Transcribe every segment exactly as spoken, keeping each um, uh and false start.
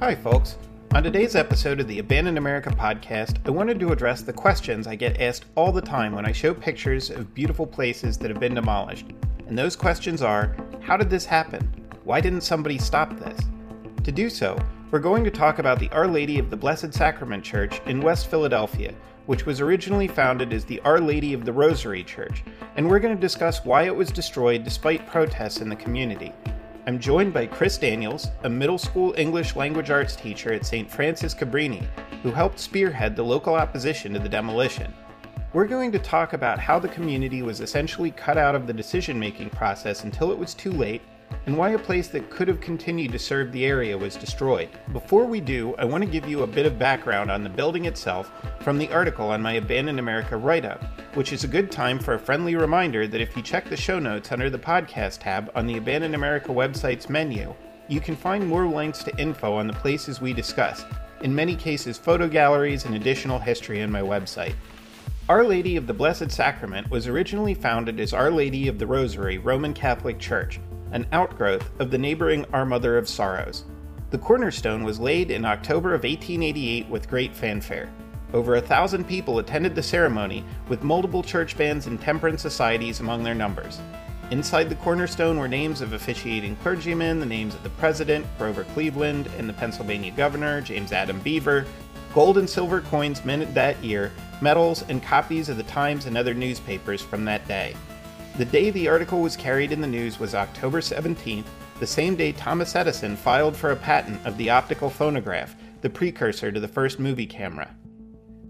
Hi, folks. On today's episode of the Abandoned America podcast, I wanted to address the questions I get asked all the time when I show pictures of beautiful places that have been demolished. And those questions are, how did this happen? Why didn't somebody stop this? To do so, we're going to talk about the Our Lady of the Blessed Sacrament Church in West Philadelphia, which was originally founded as the Our Lady of the Rosary Church, and we're going to discuss why it was destroyed despite protests in the community. I'm joined by Chris Daniels, a middle school English language arts teacher at Saint Francis Cabrini, who helped spearhead the local opposition to the demolition. We're going to talk about how the community was essentially cut out of the decision-making process until it was too late, and why a place that could have continued to serve the area was destroyed. Before we do, I want to give you a bit of background on the building itself from the article on my Abandoned America write-up, which is a good time for a friendly reminder that if you check the show notes under the podcast tab on the Abandoned America website's menu, you can find more links to info on the places we discussed, in many cases photo galleries and additional history on my website. Our Lady of the Blessed Sacrament was originally founded as Our Lady of the Rosary Roman Catholic Church, an outgrowth of the neighboring Our Mother of Sorrows. The cornerstone was laid in October of eighteen eighty-eight with great fanfare. Over a thousand people attended the ceremony, with multiple church bands and temperance societies among their numbers. Inside the cornerstone were names of officiating clergymen, the names of the president, Grover Cleveland, and the Pennsylvania governor, James Adam Beaver, gold and silver coins minted that year, medals, and copies of the Times and other newspapers from that day. The day the article was carried in the news was October seventeenth, the same day Thomas Edison filed for a patent of the optical phonograph, the precursor to the first movie camera.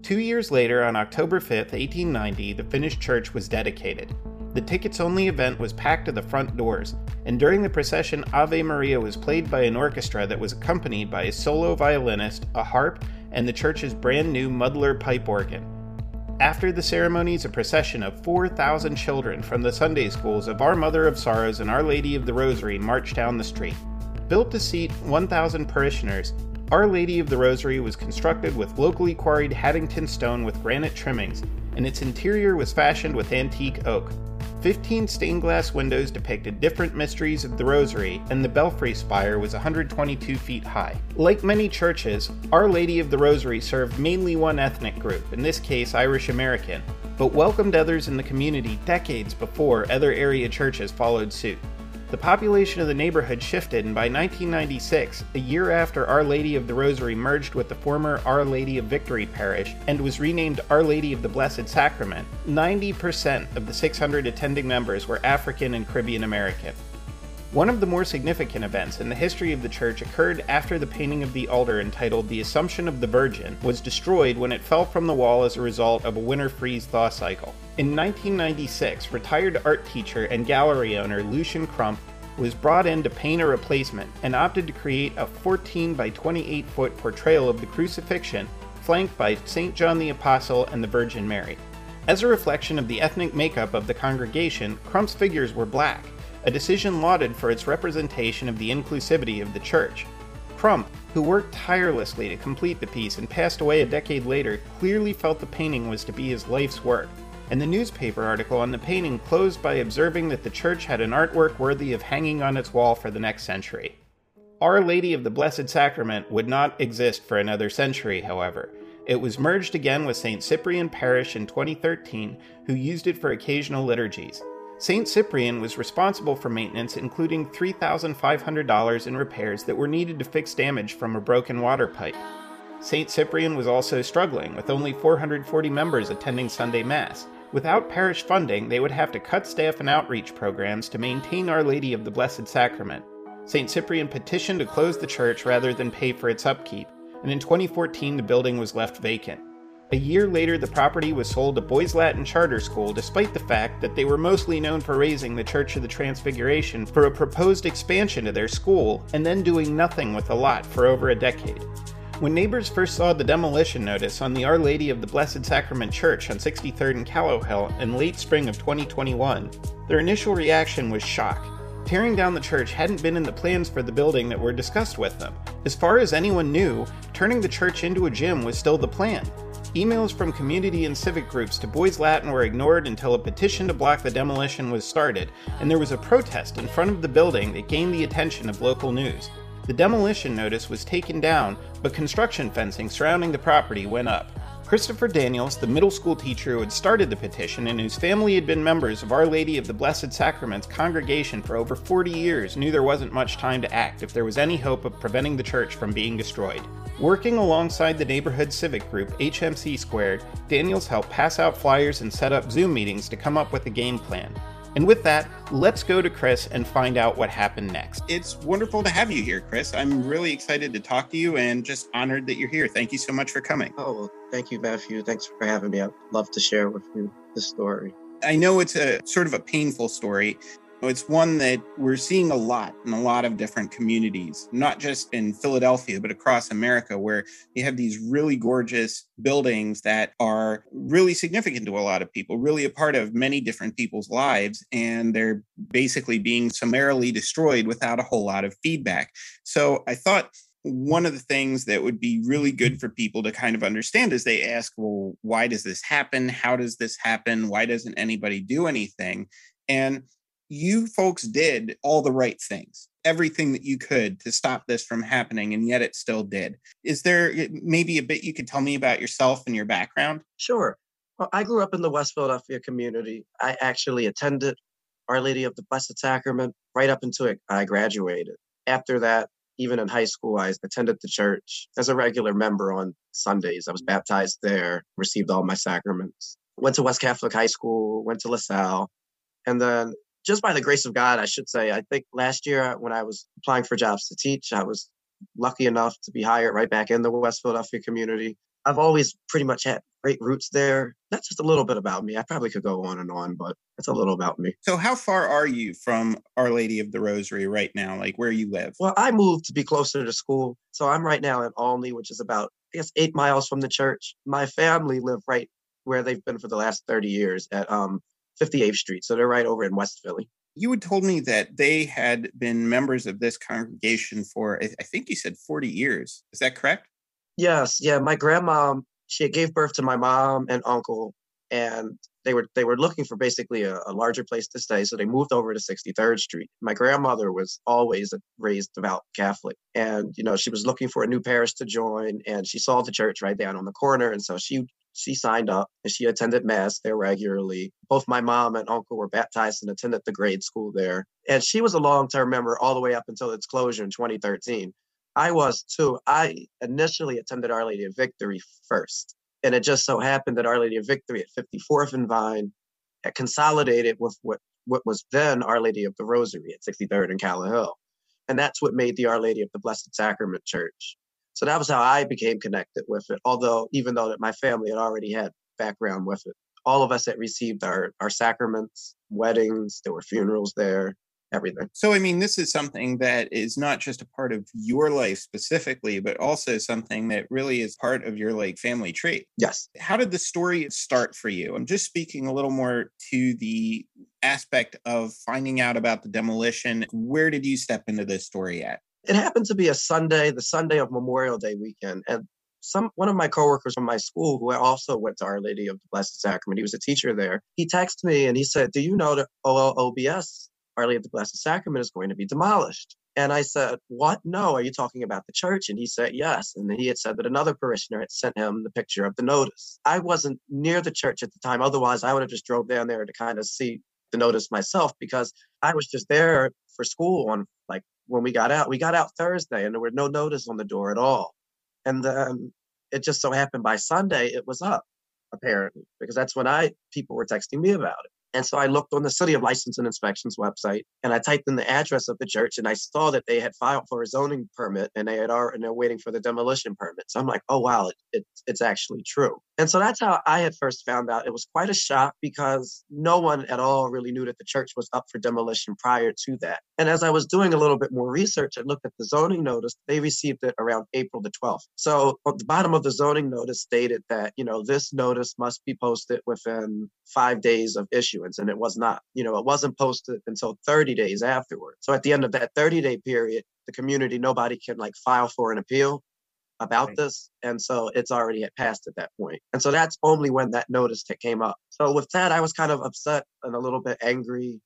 Two years later, on October fifth, eighteen ninety, the finished church was dedicated. The tickets-only event was packed to the front doors, and during the procession, Ave Maria was played by an orchestra that was accompanied by a solo violinist, a harp, and the church's brand-new Mueller pipe organ. After the ceremonies, a procession of four thousand children from the Sunday schools of Our Mother of Sorrows and Our Lady of the Rosary marched down the street. Built to seat one thousand parishioners, Our Lady of the Rosary was constructed with locally quarried Haddington stone with granite trimmings, and its interior was fashioned with antique oak. fifteen stained glass windows depicted different mysteries of the Rosary, and the belfry spire was one hundred twenty-two feet high. Like many churches, Our Lady of the Rosary served mainly one ethnic group, in this case Irish American, but welcomed others in the community decades before other area churches followed suit. The population of the neighborhood shifted, and by nineteen ninety-six, a year after Our Lady of the Rosary merged with the former Our Lady of Victory parish and was renamed Our Lady of the Blessed Sacrament, ninety percent of the six hundred attending members were African and Caribbean American. One of the more significant events in the history of the church occurred after the painting of the altar entitled The Assumption of the Virgin was destroyed when it fell from the wall as a result of a winter freeze-thaw cycle. In nineteen ninety-six, retired art teacher and gallery owner Lucian Crump was brought in to paint a replacement and opted to create a fourteen by twenty-eight foot portrayal of the crucifixion flanked by Saint John the Apostle and the Virgin Mary. As a reflection of the ethnic makeup of the congregation, Crump's figures were black, a decision lauded for its representation of the inclusivity of the church. Crump, who worked tirelessly to complete the piece and passed away a decade later, clearly felt the painting was to be his life's work, and the newspaper article on the painting closed by observing that the church had an artwork worthy of hanging on its wall for the next century. Our Lady of the Blessed Sacrament would not exist for another century, however, It was merged again with Saint Cyprian Parish in twenty thirteen, who used it for occasional liturgies. Saint Cyprian was responsible for maintenance, including three thousand five hundred dollars in repairs that were needed to fix damage from a broken water pipe. Saint Cyprian was also struggling, with only four hundred forty members attending Sunday Mass. Without parish funding, they would have to cut staff and outreach programs to maintain Our Lady of the Blessed Sacrament. Saint Cyprian petitioned to close the church rather than pay for its upkeep, and in twenty fourteen the building was left vacant. A year later, the property was sold to Boys' Latin Charter School, despite the fact that they were mostly known for raising the Church of the Transfiguration for a proposed expansion to their school, and then doing nothing with the lot for over a decade. When neighbors first saw the demolition notice on the Our Lady of the Blessed Sacrament Church on sixty-third and Callow Hill in late spring of twenty twenty-one, their initial reaction was shock. Tearing down the church hadn't been in the plans for the building that were discussed with them. As far as anyone knew, turning the church into a gym was still the plan. Emails from community and civic groups to Boys Latin were ignored until a petition to block the demolition was started, and there was a protest in front of the building that gained the attention of local news. The demolition notice was taken down, but construction fencing surrounding the property went up. Christopher Daniels, the middle school teacher who had started the petition and whose family had been members of Our Lady of the Blessed Sacrament's congregation for over forty years, knew there wasn't much time to act if there was any hope of preventing the church from being destroyed. Working alongside the neighborhood civic group H M C Squared, Daniels helped pass out flyers and set up Zoom meetings to come up with a game plan. And with that, let's go to Chris and find out what happened next. It's wonderful to have you here, Chris. I'm really excited to talk to you and just honored that you're here. Thank you so much for coming. Oh, well, thank you, Matthew. Thanks for having me. I'd love to share with you the story. I know it's a sort of a painful story. It's one that we're seeing a lot in a lot of different communities, not just in Philadelphia, but across America, where you have these really gorgeous buildings that are really significant to a lot of people, really a part of many different people's lives, and they're basically being summarily destroyed without a whole lot of feedback. So I thought one of the things that would be really good for people to kind of understand is they ask, well, why does this happen? How does this happen? Why doesn't anybody do anything? And you folks did all the right things, everything that you could to stop this from happening, and yet it still did. Is there maybe a bit you could tell me about yourself and your background? Sure. Well, I grew up in the West Philadelphia community. I actually attended Our Lady of the Blessed Sacrament right up until I graduated. After that, even in high school, I attended the church as a regular member on Sundays. I was baptized there, received all my sacraments, went to West Catholic High School, went to LaSalle, and then just by the grace of God, I should say, I think last year when I was applying for jobs to teach, I was lucky enough to be hired right back in the West Philadelphia community. I've always pretty much had great roots there. That's just a little bit about me. I probably could go on and on, but that's a little about me. So how far are you from Our Lady of the Rosary right now, like where you live? Well, I moved to be closer to school. So I'm right now in Olney, which is about, I guess, eight miles from the church. My family live right where they've been for the last thirty years at um. fifty-eighth Street. So they're right over in West Philly. You had told me that they had been members of this congregation for, I think you said forty years. Is that correct? Yes. Yeah. My grandma, she gave birth to my mom and uncle, and they were they were looking for basically a, a larger place to stay. So they moved over to sixty-third Street. My grandmother was always a raised devout Catholic. And, you know, she was looking for a new parish to join, and she saw the church right down on the corner. And so she She signed up and she attended Mass there regularly. Both my mom and uncle were baptized and attended the grade school there. And she was a long-term member all the way up until its closure in twenty thirteen. I was too. I initially attended Our Lady of Victory first. And it just so happened that Our Lady of Victory at fifty-fourth and Vine had consolidated with what, what was then Our Lady of the Rosary at sixty-third and Callow Hill. And that's what made the Our Lady of the Blessed Sacrament Church. So that was how I became connected with it, although even though that my family had already had background with it. All of us had received our, our sacraments, weddings, there were funerals there, everything. So, I mean, this is something that is not just a part of your life specifically, but also something that really is part of your like family tree. Yes. How did the story start for you? I'm just speaking a little more to the aspect of finding out about the demolition. Where did you step into this story at? It happened to be a Sunday, the Sunday of Memorial Day weekend. And some one of my coworkers from my school, who also went to Our Lady of the Blessed Sacrament, he was a teacher there. He texted me and he said, do you know that O L O B S, Our Lady of the Blessed Sacrament, is going to be demolished? And I said, what? No, are you talking about the church? And he said, yes. And he had said that another parishioner had sent him the picture of the notice. I wasn't near the church at the time. Otherwise, I would have just drove down there to kind of see the notice myself, because I was just there for school on like when we got out. We got out Thursday and there were no notice on the door at all. And um, it just so happened by Sunday, it was up, apparently, because that's when I people were texting me about it. And so I looked on the City of License and Inspections website, and I typed in the address of the church, and I saw that they had filed for a zoning permit, and they had already, and they're waiting for the demolition permit. So I'm like, oh wow, it, it, it's actually true. And so that's how I had first found out. It was quite a shock because no one at all really knew that the church was up for demolition prior to that. And as I was doing a little bit more research, I looked at the zoning notice. They received it around April the twelfth. So at the bottom of the zoning notice stated that, you know, this notice must be posted within five days of issuance. And it was not, you know, it wasn't posted until thirty days afterward. So at the end of that thirty day period, the community, nobody can like file for an appeal about right. this. And so it's already had passed at that point. And so that's only when that notice came up. So with that, I was kind of upset and a little bit angry.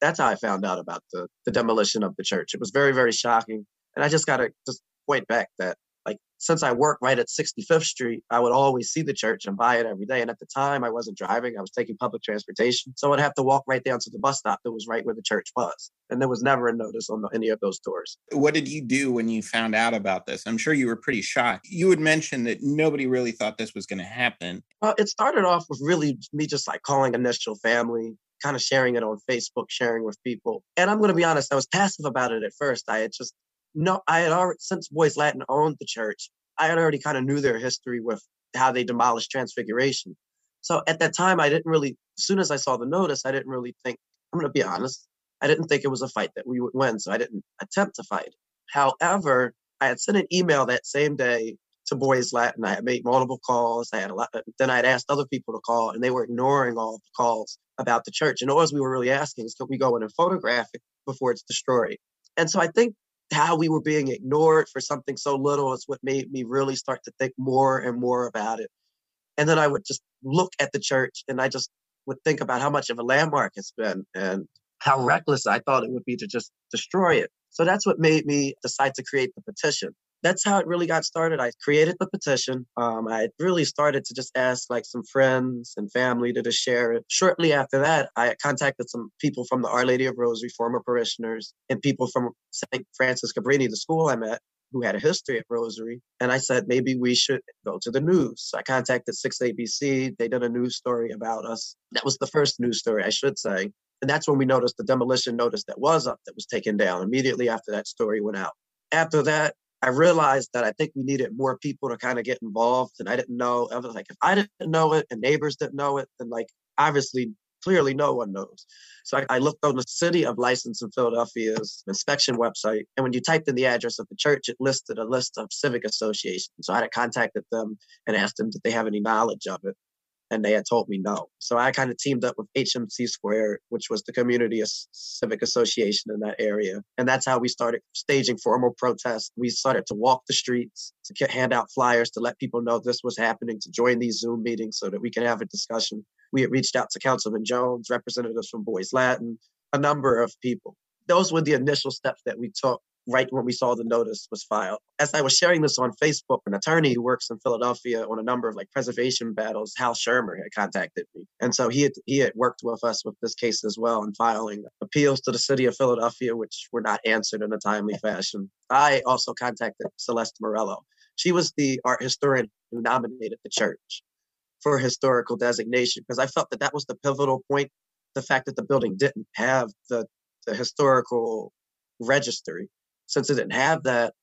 That's how I found out about the, the demolition of the church. It was very, very shocking. And I just got to just point back that like, since I work right at sixty-fifth Street, I would always see the church and buy it every day. And at the time I wasn't driving, I was taking public transportation. So I'd have to walk right down to the bus stop that was right where the church was. And there was never a notice on the, any of those doors. What did you do when you found out about this? I'm sure you were pretty shocked. You had mentioned that nobody really thought this was going to happen. Well, it started off with really me just like calling initial family, kind of sharing it on Facebook, sharing with people. And I'm going to be honest, I was passive about it at first. I had just, no, I had already, since Boys Latin owned the church, I had already kind of knew their history with how they demolished Transfiguration. So at that time, I didn't really, as soon as I saw the notice, I didn't really think, I'm going to be honest, I didn't think it was a fight that we would win. So I didn't attempt to fight. However, I had sent an email that same day to Boys Latin. I had made multiple calls. I had a lot, then I had asked other people to call and they were ignoring all the calls about the church. And all we were really asking is, could we go in and photograph it before it's destroyed? And so I think how we were being ignored for something so little is what made me really start to think more and more about it. And then I would just look at the church and I just would think about how much of a landmark it's been and how reckless I thought it would be to just destroy it. So that's what made me decide to create the petition. That's how it really got started. I created the petition. Um, I really started to just ask like some friends and family to just share it. Shortly after that, I contacted some people from the Our Lady of Rosary, former parishioners, and people from Saint Francis Cabrini, the school I'm at, who had a history at Rosary. And I said, maybe we should go to the news. So I contacted six A B C. They did a news story about us. That was the first news story, I should say. And that's when we noticed the demolition notice that was up that was taken down immediately after that story went out. After that, I realized that I think we needed more people to kind of get involved. And I didn't know, I was like, if I didn't know it and neighbors didn't know it, then like, obviously, clearly no one knows. So I, I looked on the City of License in Philadelphia's inspection website. And when you typed in the address of the church, it listed a list of civic associations. So I had contacted them and asked them, did they have any knowledge of it? And they had told me no. So I kind of teamed up with H M C Squared, which was the community civic association in that area. And that's how we started staging formal protests. We started to walk the streets, to hand out flyers, to let people know this was happening, to join these Zoom meetings so that we could have a discussion. We had reached out to Councilman Jones, representatives from Boys Latin, a number of people. Those were the initial steps that we took right when we saw the notice was filed. As I was sharing this on Facebook, an attorney who works in Philadelphia on a number of like preservation battles, Hal Shermer, had contacted me. And so he had, he had worked with us with this case as well and filing appeals to the City of Philadelphia, which were not answered in a timely fashion. I also contacted Celeste Morello. She was the art historian who nominated the church for historical designation because I felt that that was the pivotal point, the fact that the building didn't have the, the historical registry. Since it didn't have that,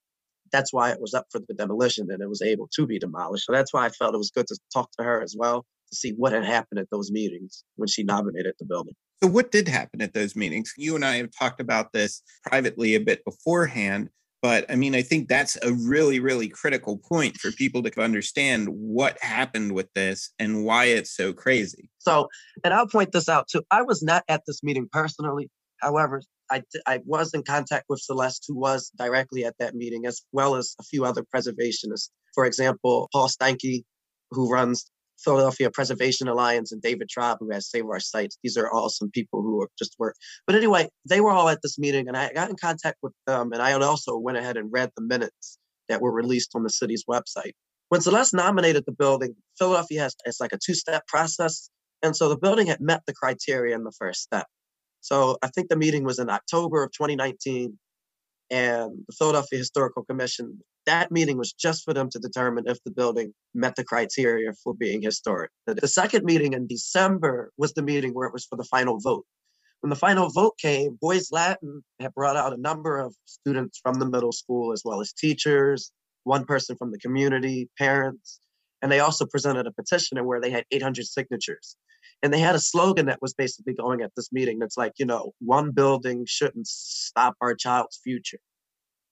that's why it was up for the demolition and it was able to be demolished. So that's why I felt it was good to talk to her as well to see what had happened at those meetings when she nominated the building. So what did happen at those meetings? You and I have talked about this privately a bit beforehand, but I mean, I think that's a really, really critical point for people to understand what happened with this and why it's so crazy. So, and I'll point this out too. I was not at this meeting personally. However, I, I was in contact with Celeste, who was directly at that meeting, as well as a few other preservationists. For example, Paul Steinke, who runs Philadelphia Preservation Alliance and David Traub, who has Save Our Sites. These are all some people who are just were. But anyway, they were all at this meeting, and I got in contact with them, and I also went ahead and read the minutes that were released on the city's website. When Celeste nominated the building, Philadelphia has it's like a two-step process, and so the building had met the criteria in the first step. So I think the meeting was in October of twenty nineteen, and the Philadelphia Historical Commission, that meeting was just for them to determine if the building met the criteria for being historic. The second meeting in December was the meeting where it was for the final vote. When the final vote came, Boys' Latin had brought out a number of students from the middle school, as well as teachers, one person from the community, parents, and they also presented a petition where they had eight hundred signatures. And they had a slogan that was basically going at this meeting that's like, you know, one building shouldn't stop our child's future.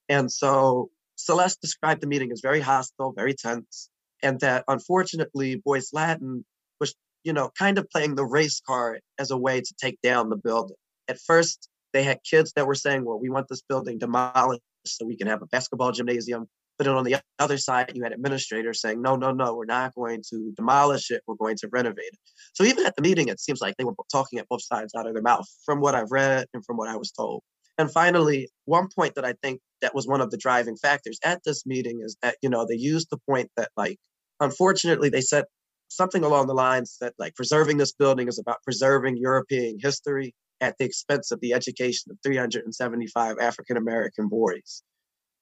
And so Celeste described the meeting as very hostile, very tense, and that unfortunately Boys' Latin was, you know, kind of playing the race card as a way to take down the building. At first, they had kids that were saying, well, we want this building demolished so we can have a basketball gymnasium. But then on the other side, you had administrators saying, no, no, no, we're not going to demolish it. We're going to renovate it. So even at the meeting, it seems like they were talking at both sides out of their mouth from what I've read and from what I was told. And finally, one point that I think that was one of the driving factors at this meeting is that, you know, they used the point that, like, unfortunately, they said something along the lines that, like, preserving this building is about preserving European history at the expense of the education of three hundred seventy-five African-American boys.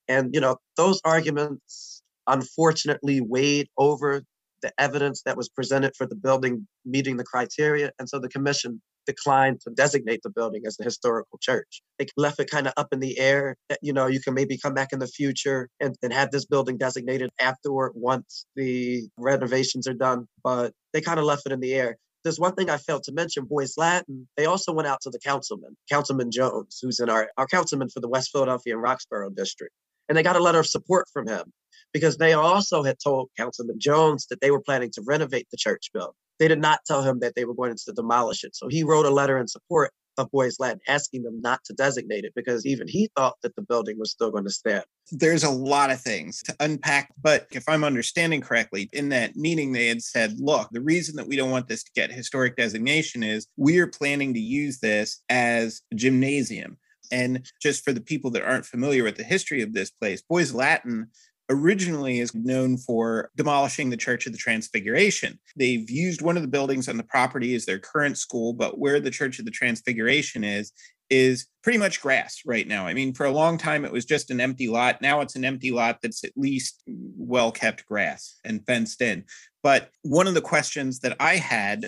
And, you know, those arguments, unfortunately, weighed over the evidence that was presented for the building meeting the criteria. And so the commission declined to designate the building as a historical church. They left it kind of up in the air that, you know, you can maybe come back in the future and, and have this building designated afterward once the renovations are done. But they kind of left it in the air. There's one thing I failed to mention, Boys' Latin, they also went out to the councilman, Councilman Jones, who's in our, our councilman for the West Philadelphia and Roxborough district. And they got a letter of support from him because they also had told Councilman Jones that they were planning to renovate the church building. They did not tell him that they were going to demolish it. So he wrote a letter in support of Boys' Latin asking them not to designate it because even he thought that the building was still going to stand. There's a lot of things to unpack, but if I'm understanding correctly, in that meeting, they had said, look, the reason that we don't want this to get historic designation is we are planning to use this as a gymnasium. And just for the people that aren't familiar with the history of this place, Boys' Latin originally is known for demolishing the Church of the Transfiguration. They've used one of the buildings on the property as their current school, but where the Church of the Transfiguration is, is pretty much grass right now. I mean, for a long time, it was just an empty lot. Now it's an empty lot that's at least well-kept grass and fenced in. But one of the questions that I had,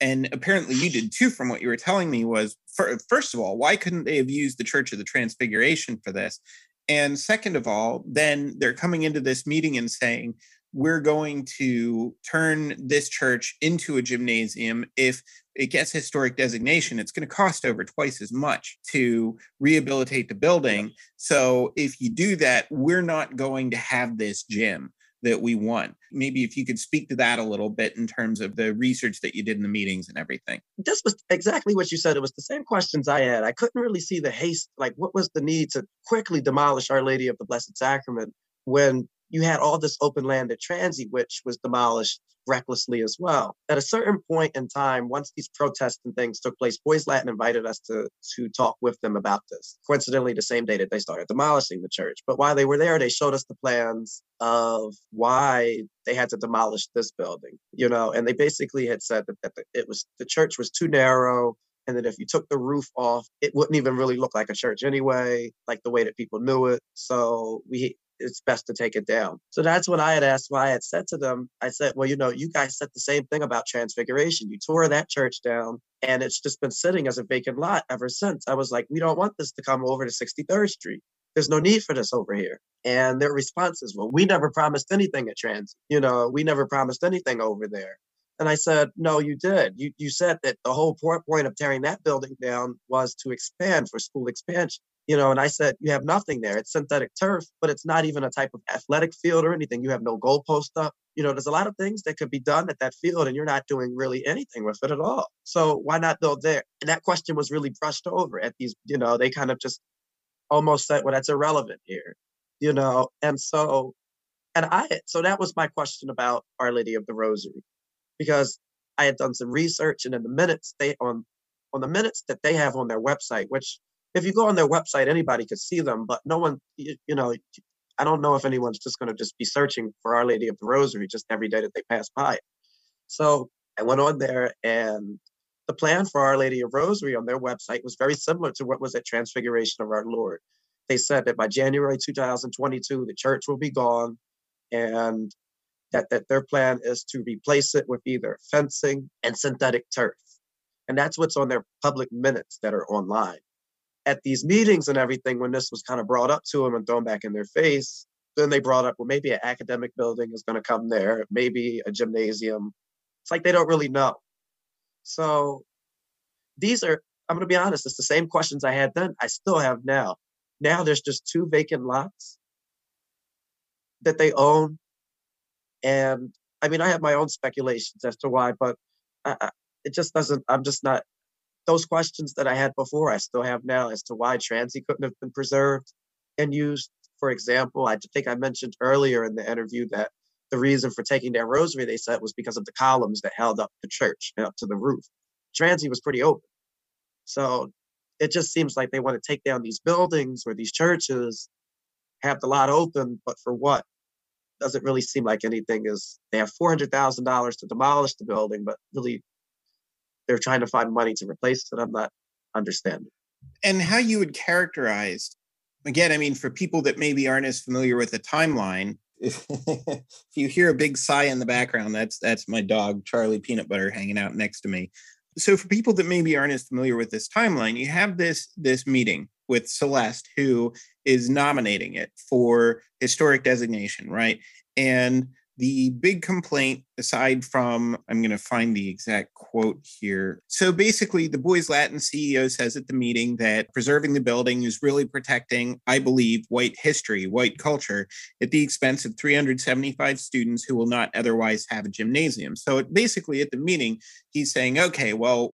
and apparently you did too from what you were telling me, was, first of all, why couldn't they have used the Church of the Transfiguration for this? And second of all, then they're coming into this meeting and saying, we're going to turn this church into a gymnasium. If it gets historic designation, it's going to cost over twice as much to rehabilitate the building. So if you do that, we're not going to have this gym that we want. Maybe if you could speak to that a little bit in terms of the research that you did in the meetings and everything. This was exactly what you said. It was the same questions I had. I couldn't really see the haste. Like, what was the need to quickly demolish Our Lady of the Blessed Sacrament when you had all this open land at Transy, which was demolished recklessly as well? At a certain point in time, once these protests and things took place, Boys' Latin invited us to, to talk with them about this. Coincidentally, the same day that they started demolishing the church. But while they were there, they showed us the plans of why they had to demolish this building, you know, and they basically had said that, that it was the church was too narrow. And that if you took the roof off, it wouldn't even really look like a church anyway, like the way that people knew it. So we it's best to take it down. So that's what I had asked, why I had said to them, I said, well, you know, you guys said the same thing about Transfiguration. You tore that church down and it's just been sitting as a vacant lot ever since. I was like, we don't want this to come over to sixty-third Street. There's no need for this over here. And their response is, well, we never promised anything at Trans. You know, we never promised anything over there. And I said, no, you did. You you said that the whole point of tearing that building down was to expand for school expansion. You know, and I said, you have nothing there. It's synthetic turf, but it's not even a type of athletic field or anything. You have no goalpost up. You know, there's a lot of things that could be done at that field and you're not doing really anything with it at all. So why not build there? And that question was really brushed over at these, you know, they kind of just almost said, well, that's irrelevant here, you know? And so, and I, so that was my question about Our Lady of the Rosary. because I had done some research, and in the minutes they on on the minutes that they have on their website, which if you go on their website, anybody could see them, but no one, you, you know, I don't know if anyone's just going to just be searching for Our Lady of the Rosary just every day that they pass by. So I went on there, and the plan for Our Lady of Rosary on their website was very similar to what was at Transfiguration of Our Lord. They said that by January two thousand twenty-two, the church will be gone, and that, that their plan is to replace it with either fencing and synthetic turf. And that's what's on their public minutes that are online. At these meetings and everything, when this was kind of brought up to them and thrown back in their face, then they brought up, well, maybe an academic building is going to come there, maybe a gymnasium. It's like they don't really know. So these are, I'm going to be honest, it's the same questions I had then, I still have now. Now there's just two vacant lots that they own. And I mean, I have my own speculations as to why, but I, I, it just doesn't, I'm just not, those questions that I had before, I still have now as to why Transy couldn't have been preserved and used. For example, I think I mentioned earlier in the interview that the reason for taking down Rosary, they said, was because of the columns that held up the church and up to the roof. Transy was pretty open. So it just seems like they want to take down these buildings or these churches, have the lot open, but for what? Doesn't really seem like anything is, they have four hundred thousand dollars to demolish the building, but really they're trying to find money to replace it. I'm not understanding. And how you would characterize, again, I mean, for people that maybe aren't as familiar with the timeline, if, if you hear a big sigh in the background, that's that's my dog, Charlie Peanut Butter, hanging out next to me. So for people that maybe aren't as familiar with this timeline, you have this, this meeting with Celeste, who is nominating it for historic designation, right? And the big complaint, aside from, I'm going to find the exact quote here. So basically, the Boys' Latin C E O says at the meeting that preserving the building is really protecting, I believe, white history, white culture, at the expense of three hundred seventy-five students who will not otherwise have a gymnasium. So it, basically, at the meeting, he's saying, okay, well,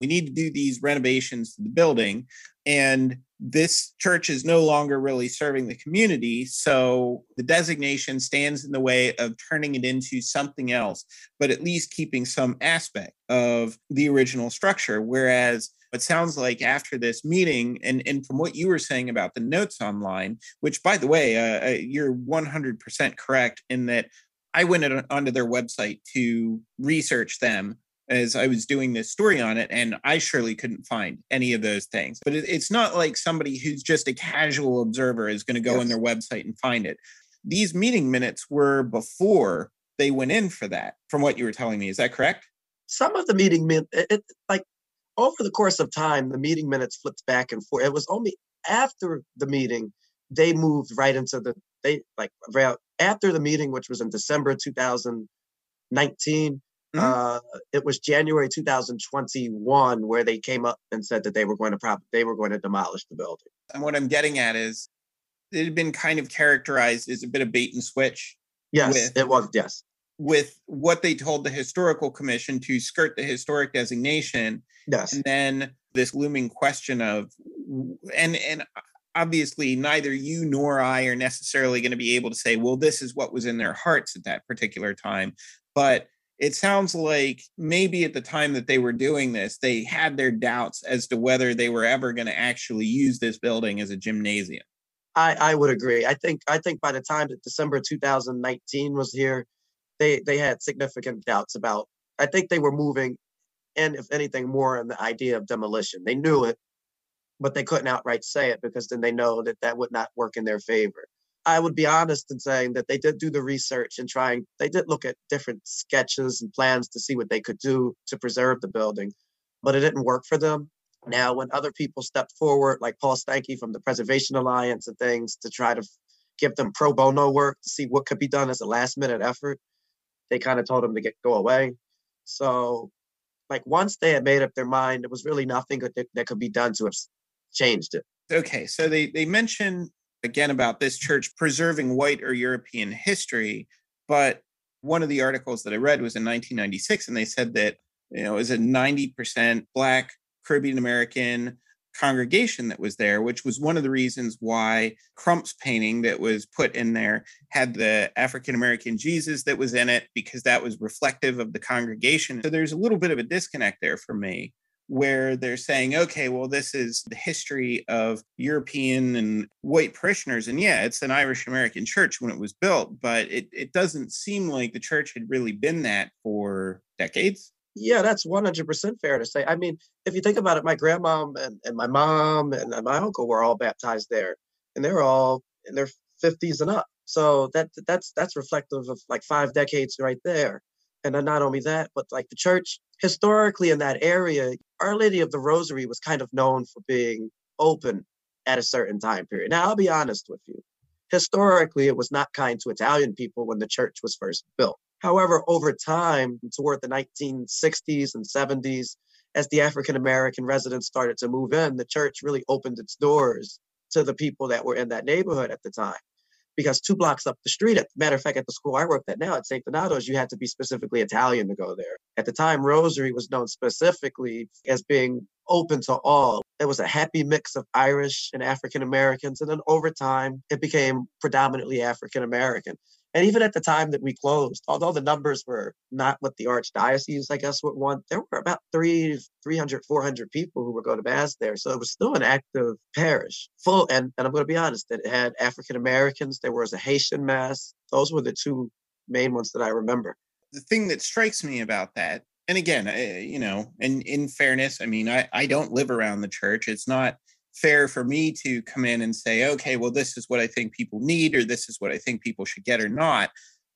we need to do these renovations to the building, and this church is no longer really serving the community, so the designation stands in the way of turning it into something else, but at least keeping some aspect of the original structure. Whereas it sounds like after this meeting, and, and from what you were saying about the notes online, which, by the way, uh, you're one hundred percent correct in that I went onto their website to research them as I was doing this story on it, and I surely couldn't find any of those things. But it, it's not like somebody who's just a casual observer is going to go yes. on their website and find it. These meeting minutes were before they went in for that, from what you were telling me. Is that correct? Some of the meeting minutes, like over the course of time, the meeting minutes flipped back and forth. It was only after the meeting, they moved right into the, they like after the meeting, which was in December two thousand nineteen, Uh, it was January two thousand twenty-one where they came up and said that they were going to prop- they were going to demolish the building. And what I'm getting at is it had been kind of characterized as a bit of bait and switch. Yes, with, it was. Yes. With what they told the historical commission to skirt the historic designation. Yes. And then this looming question of, and and obviously neither you nor I are necessarily going to be able to say, well, this is what was in their hearts at that particular time. But it sounds like maybe at the time that they were doing this, they had their doubts as to whether they were ever going to actually use this building as a gymnasium. I, I would agree. I think I think by the time that December two thousand nineteen was here, they, they had significant doubts about, I think they were moving, and if anything, more in the idea of demolition. They knew it, but they couldn't outright say it because then they know that that would not work in their favor. I would be honest in saying that they did do the research and trying, they did look at different sketches and plans to see what they could do to preserve the building, but it didn't work for them. Now, when other people stepped forward, like Paul Steinke from the Preservation Alliance and things, to try to give them pro bono work to see what could be done as a last minute effort, they kind of told them to get go away. So like once they had made up their mind, there was really nothing that, that could be done to have changed it. Okay, so they, they mentioned again about this church preserving white or European history. But one of the articles that I read was in nineteen ninety-six, and they said that, you know, it was a ninety percent Black Caribbean American congregation that was there, which was one of the reasons why Crump's painting that was put in there had the African-American Jesus that was in it, because that was reflective of the congregation. So there's a little bit of a disconnect there for me, where they're saying, okay, well, this is the history of European and white parishioners. And yeah, it's an Irish American church when it was built, but it, it doesn't seem like the church had really been that for decades. Yeah, that's one hundred percent fair to say. I mean, if you think about it, my grandma and, and my mom and my uncle were all baptized there, and they're all in their fifties and up. So that that's that's reflective of like five decades right there. And then not only that, but like the church historically in that area, Our Lady of the Rosary was kind of known for being open at a certain time period. Now, I'll be honest with you. Historically, it was not kind to Italian people when the church was first built. However, over time, toward the nineteen sixties and seventies, as the African-American residents started to move in, the church really opened its doors to the people that were in that neighborhood at the time. Because two blocks up the street, at, matter of fact, at the school I worked at now, at Saint Donato's, you had to be specifically Italian to go there. At the time, Rosary was known specifically as being open to all. It was a happy mix of Irish and African-Americans. And then over time, it became predominantly African-American. And even at the time that we closed, although the numbers were not what the Archdiocese, I guess, would want, there were about three hundred, four hundred people who were going to Mass there. So it was still an active parish, full. And, and I'm going to be honest, that it had African-Americans. There was a Haitian Mass. Those were the two main ones that I remember. The thing that strikes me about that, and again, I, you know, and in fairness, I mean, I, I don't live around the church. It's not fair for me to come in and say, okay, well, this is what I think people need, or this is what I think people should get or not.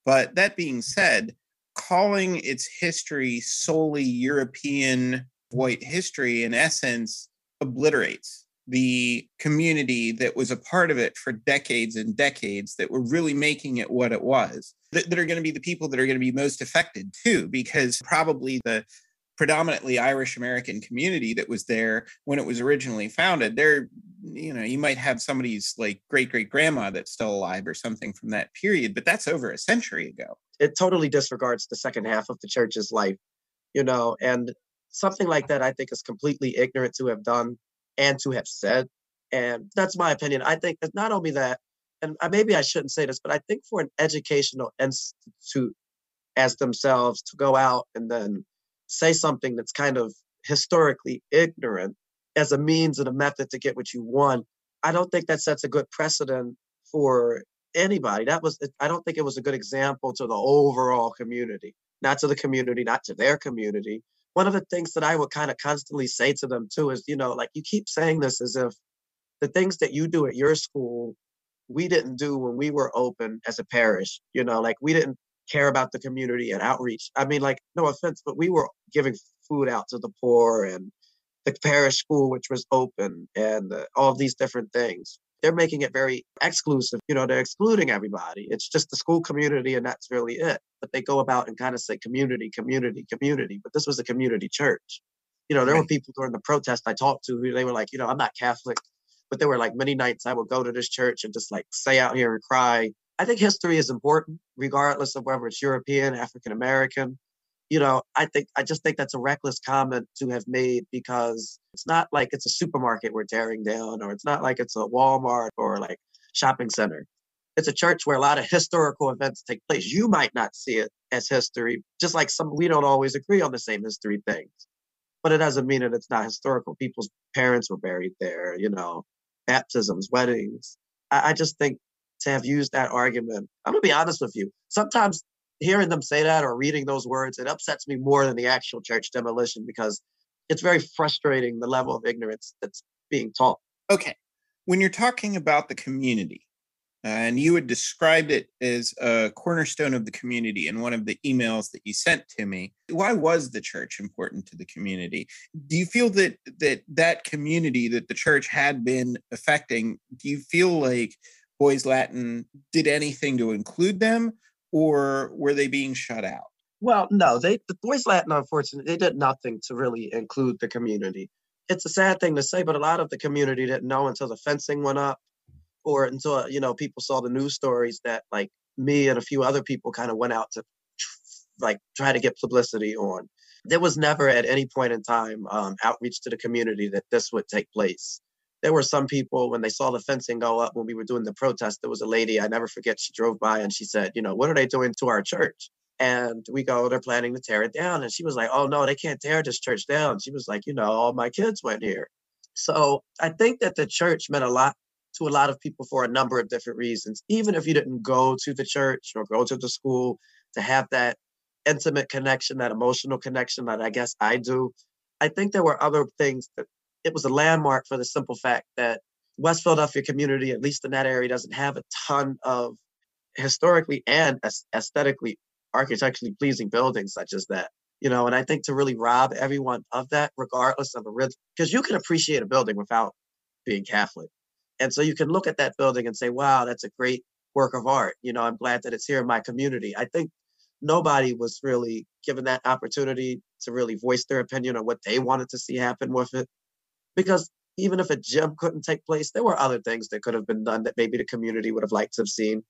But that being said, calling its history solely European white history, in essence, obliterates the community that was a part of it for decades and decades, that were really making it what it was, that, that are going to be the people that are going to be most affected too, because probably the predominantly Irish American community that was there when it was originally founded, there, you know, you might have somebody's like great great grandma that's still alive or something from that period, but that's over a century ago. It totally disregards the second half of the church's life, you know, and something like that I think is completely ignorant to have done and to have said. And that's my opinion. I think that not only that, and maybe I shouldn't say this, but I think for an educational institute as themselves to go out and then say something that's kind of historically ignorant as a means and a method to get what you want, I don't think that sets a good precedent for anybody. That was, I don't think it was a good example to the overall community, not to the community, not to their community. One of the things that I would kind of constantly say to them too is, you know, like you keep saying this as if the things that you do at your school, we didn't do when we were open as a parish, you know, like we didn't care about the community and outreach. I mean, like, no offense, but we were giving food out to the poor and the parish school, which was open, and uh, all these different things. They're making it very exclusive. You know, they're excluding everybody. It's just the school community, and that's really it. But they go about and kind of say community, community, community. But this was a community church. You know, there right. were people during the protest I talked to who they were like, you know, I'm not Catholic. But there were like many nights I would go to this church and just like stay out here and cry. I think history is important, regardless of whether it's European, African-American. You know, I think I just think that's a reckless comment to have made, because it's not like it's a supermarket we're tearing down, or it's not like it's a Walmart or like shopping center. It's a church where a lot of historical events take place. You might not see it as history, just like some we don't always agree on the same history things. But it doesn't mean that it's not historical. People's parents were buried there, you know, baptisms, weddings. I, I just think to have used that argument, I'm going to be honest with you, sometimes hearing them say that or reading those words, it upsets me more than the actual church demolition, because it's very frustrating, the level of ignorance that's being taught. Okay. When you're talking about the community, uh, and you had described it as a cornerstone of the community in one of the emails that you sent to me, why was the church important to the community? Do you feel that that, that community that the church had been affecting, do you feel like Boys' Latin did anything to include them, or were they being shut out? Well, no, they, the Boys' Latin, unfortunately, they did nothing to really include the community. It's a sad thing to say, but a lot of the community didn't know until the fencing went up, or until, you know, people saw the news stories that like me and a few other people kind of went out to like try to get publicity on. There was never at any point in time um, outreach to the community that this would take place. There were some people, when they saw the fencing go up, when we were doing the protest, there was a lady, I never forget, she drove by and she said, you know, what are they doing to our church? And we go, they're planning to tear it down. And she was like, oh, no, they can't tear this church down. She was like, you know, all my kids went here. So I think that the church meant a lot to a lot of people for a number of different reasons. Even if you didn't go to the church or go to the school, to have that intimate connection, that emotional connection that I guess I do, I think there were other things that it was a landmark for the simple fact that West Philadelphia community, at least in that area, doesn't have a ton of historically and aesthetically, architecturally pleasing buildings such as that. You know, and I think to really rob everyone of that, regardless of a rhythm, because you can appreciate a building without being Catholic. And so you can look at that building and say, wow, that's a great work of art. You know, I'm glad that it's here in my community. I think nobody was really given that opportunity to really voice their opinion on what they wanted to see happen with it. Because even if a gym couldn't take place, there were other things that could have been done that maybe the community would have liked to have seen.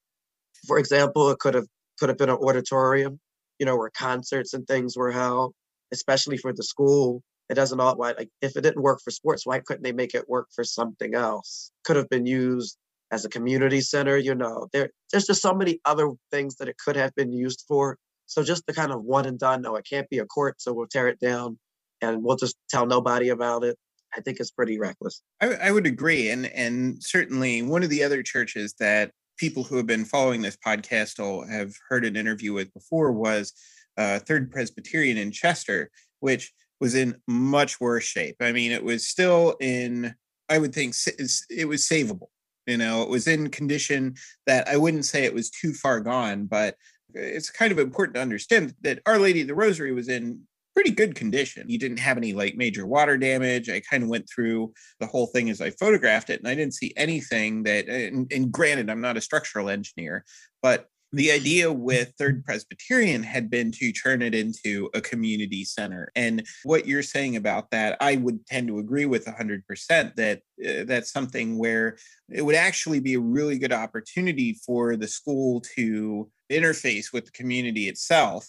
For example, it could have could have been an auditorium, you know, where concerts and things were held, especially for the school. It doesn't all, like, if it didn't work for sports, why couldn't they make it work for something else? Could have been used as a community center, you know. There, there's just so many other things that it could have been used for. So just the kind of one and done, no, it can't be a court, so we'll tear it down and we'll just tell nobody about it, I think is pretty reckless. I, I would agree. And, and certainly one of the other churches that people who have been following this podcast all have heard an interview with before was uh, Third Presbyterian in Chester, which was in much worse shape. I mean, it was still in, I would think it was savable. You know, it was in condition that I wouldn't say it was too far gone, but it's kind of important to understand that Our Lady of the Rosary was in pretty good condition. You didn't have any like major water damage. I kind of went through the whole thing as I photographed it and I didn't see anything that, and, and granted, I'm not a structural engineer, but the idea with Third Presbyterian had been to turn it into a community center. And what you're saying about that, I would tend to agree with one hundred percent that uh, that's something where it would actually be a really good opportunity for the school to interface with the community itself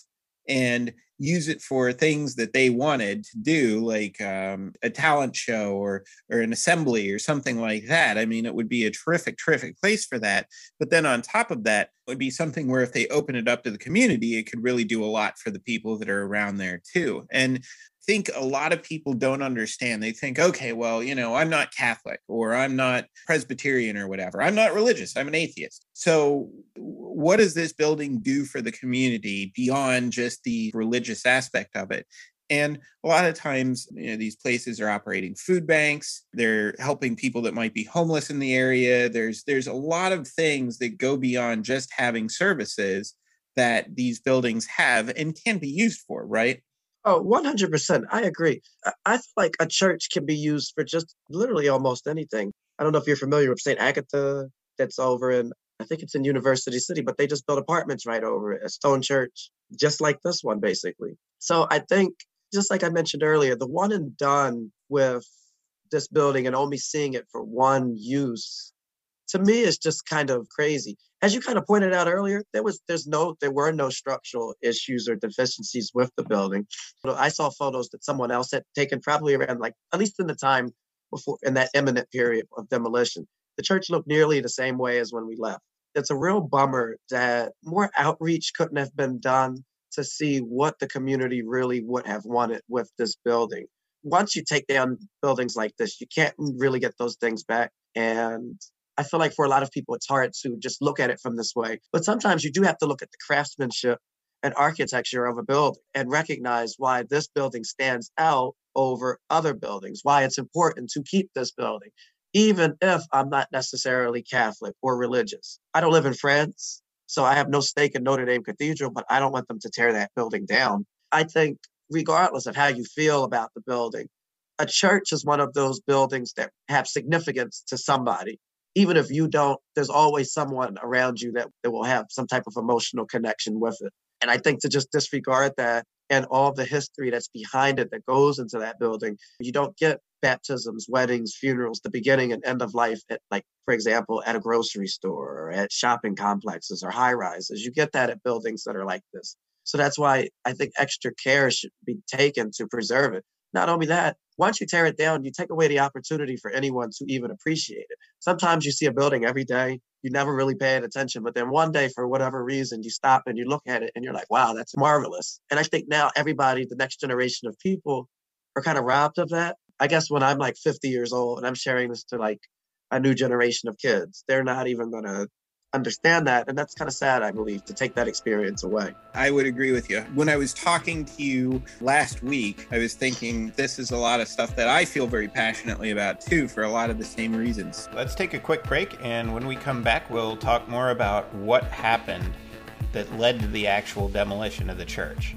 and use it for things that they wanted to do, like um, a talent show or or an assembly or something like that. I mean, it would be a terrific, terrific place for that. But then on top of that, it would be something where if they open it up to the community, it could really do a lot for the people that are around there too. And I think a lot of people don't understand. They think, okay, well, you know, I'm not Catholic or I'm not Presbyterian or whatever. I'm not religious. I'm an atheist. So what does this building do for the community beyond just the religious aspect of it? And a lot of times, you know, these places are operating food banks. They're helping people that might be homeless in the area. There's there's a lot of things that go beyond just having services that these buildings have and can be used for, right? Oh, one hundred percent. I agree. I feel like a church can be used for just literally almost anything. I don't know if you're familiar with Saint Agatha, that's over in, I think it's in University City, but they just built apartments right over it, a stone church, just like this one, basically. So I think, just like I mentioned earlier, the one and done with this building and only seeing it for one use, to me, is just kind of crazy. As you kind of pointed out earlier, there was there's no there were no structural issues or deficiencies with the building. I saw photos that someone else had taken probably around, like, at least in the time before, in that imminent period of demolition. The church looked nearly the same way as when we left. It's a real bummer that more outreach couldn't have been done to see what the community really would have wanted with this building. Once you take down buildings like this, you can't really get those things back. And I feel like for a lot of people, it's hard to just look at it from this way. But sometimes you do have to look at the craftsmanship and architecture of a building and recognize why this building stands out over other buildings, why it's important to keep this building, even if I'm not necessarily Catholic or religious. I don't live in France, so I have no stake in Notre Dame Cathedral, but I don't want them to tear that building down. I think regardless of how you feel about the building, a church is one of those buildings that have significance to somebody. Even if you don't, there's always someone around you that, that will have some type of emotional connection with it. And I think to just disregard that and all the history that's behind it that goes into that building, you don't get baptisms, weddings, funerals, the beginning and end of life at, like, for example, at a grocery store or at shopping complexes or high rises. You get that at buildings that are like this. So that's why I think extra care should be taken to preserve it. Not only that, once you tear it down, you take away the opportunity for anyone to even appreciate it. Sometimes you see a building every day, you never really pay attention, but then one day for whatever reason, you stop and you look at it and you're like, wow, that's marvelous. And I think now everybody, the next generation of people are kind of robbed of that. I guess when I'm like fifty years old and I'm sharing this to like a new generation of kids, they're not even going to understand that. And that's kind of sad, I believe, to take that experience away. I would agree with you. When I was talking to you last week, I was thinking this is a lot of stuff that I feel very passionately about too, for a lot of the same reasons. Let's take a quick break. And when we come back, we'll talk more about what happened that led to the actual demolition of the church.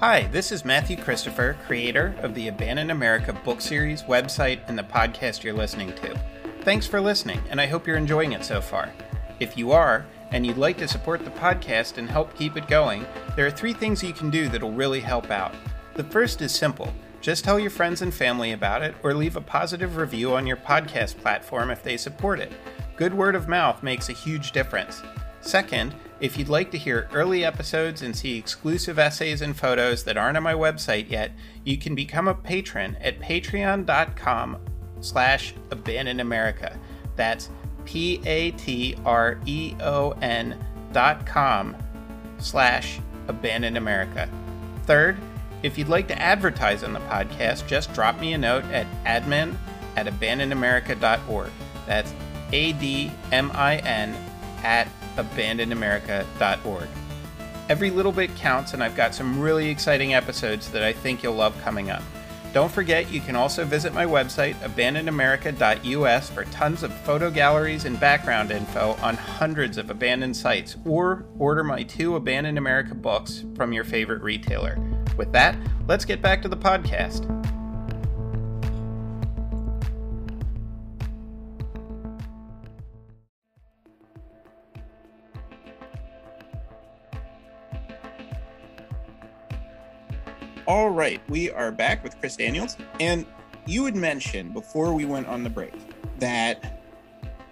Hi, this is Matthew Christopher, creator of the Abandoned America book series, website, and the podcast you're listening to. Thanks for listening, and I hope you're enjoying it so far. If you are, and you'd like to support the podcast and help keep it going, there are three things you can do that'll really help out. The first is simple. Just tell your friends and family about it, or leave a positive review on your podcast platform if they support it. Good word of mouth makes a huge difference. Second, if you'd like to hear early episodes and see exclusive essays and photos that aren't on my website yet, you can become a patron at patreon.com slash abandonedamerica. That's P-A-T-R-E-O-N dot com slash abandonedamerica. Third, if you'd like to advertise on the podcast, just drop me a note at admin at abandonedamerica.org. That's A-D-M-I-N at abandoned america dot org. Every little bit counts, and I've got some really exciting episodes that I think you'll love coming up. Don't forget, you can also visit my website, abandoned america dot U S, for tons of photo galleries and background info on hundreds of abandoned sites, or order my two Abandoned America books from your favorite retailer. With that, let's get back to the podcast. All right, we are back with Chris Daniels. And you had mentioned before we went on the break that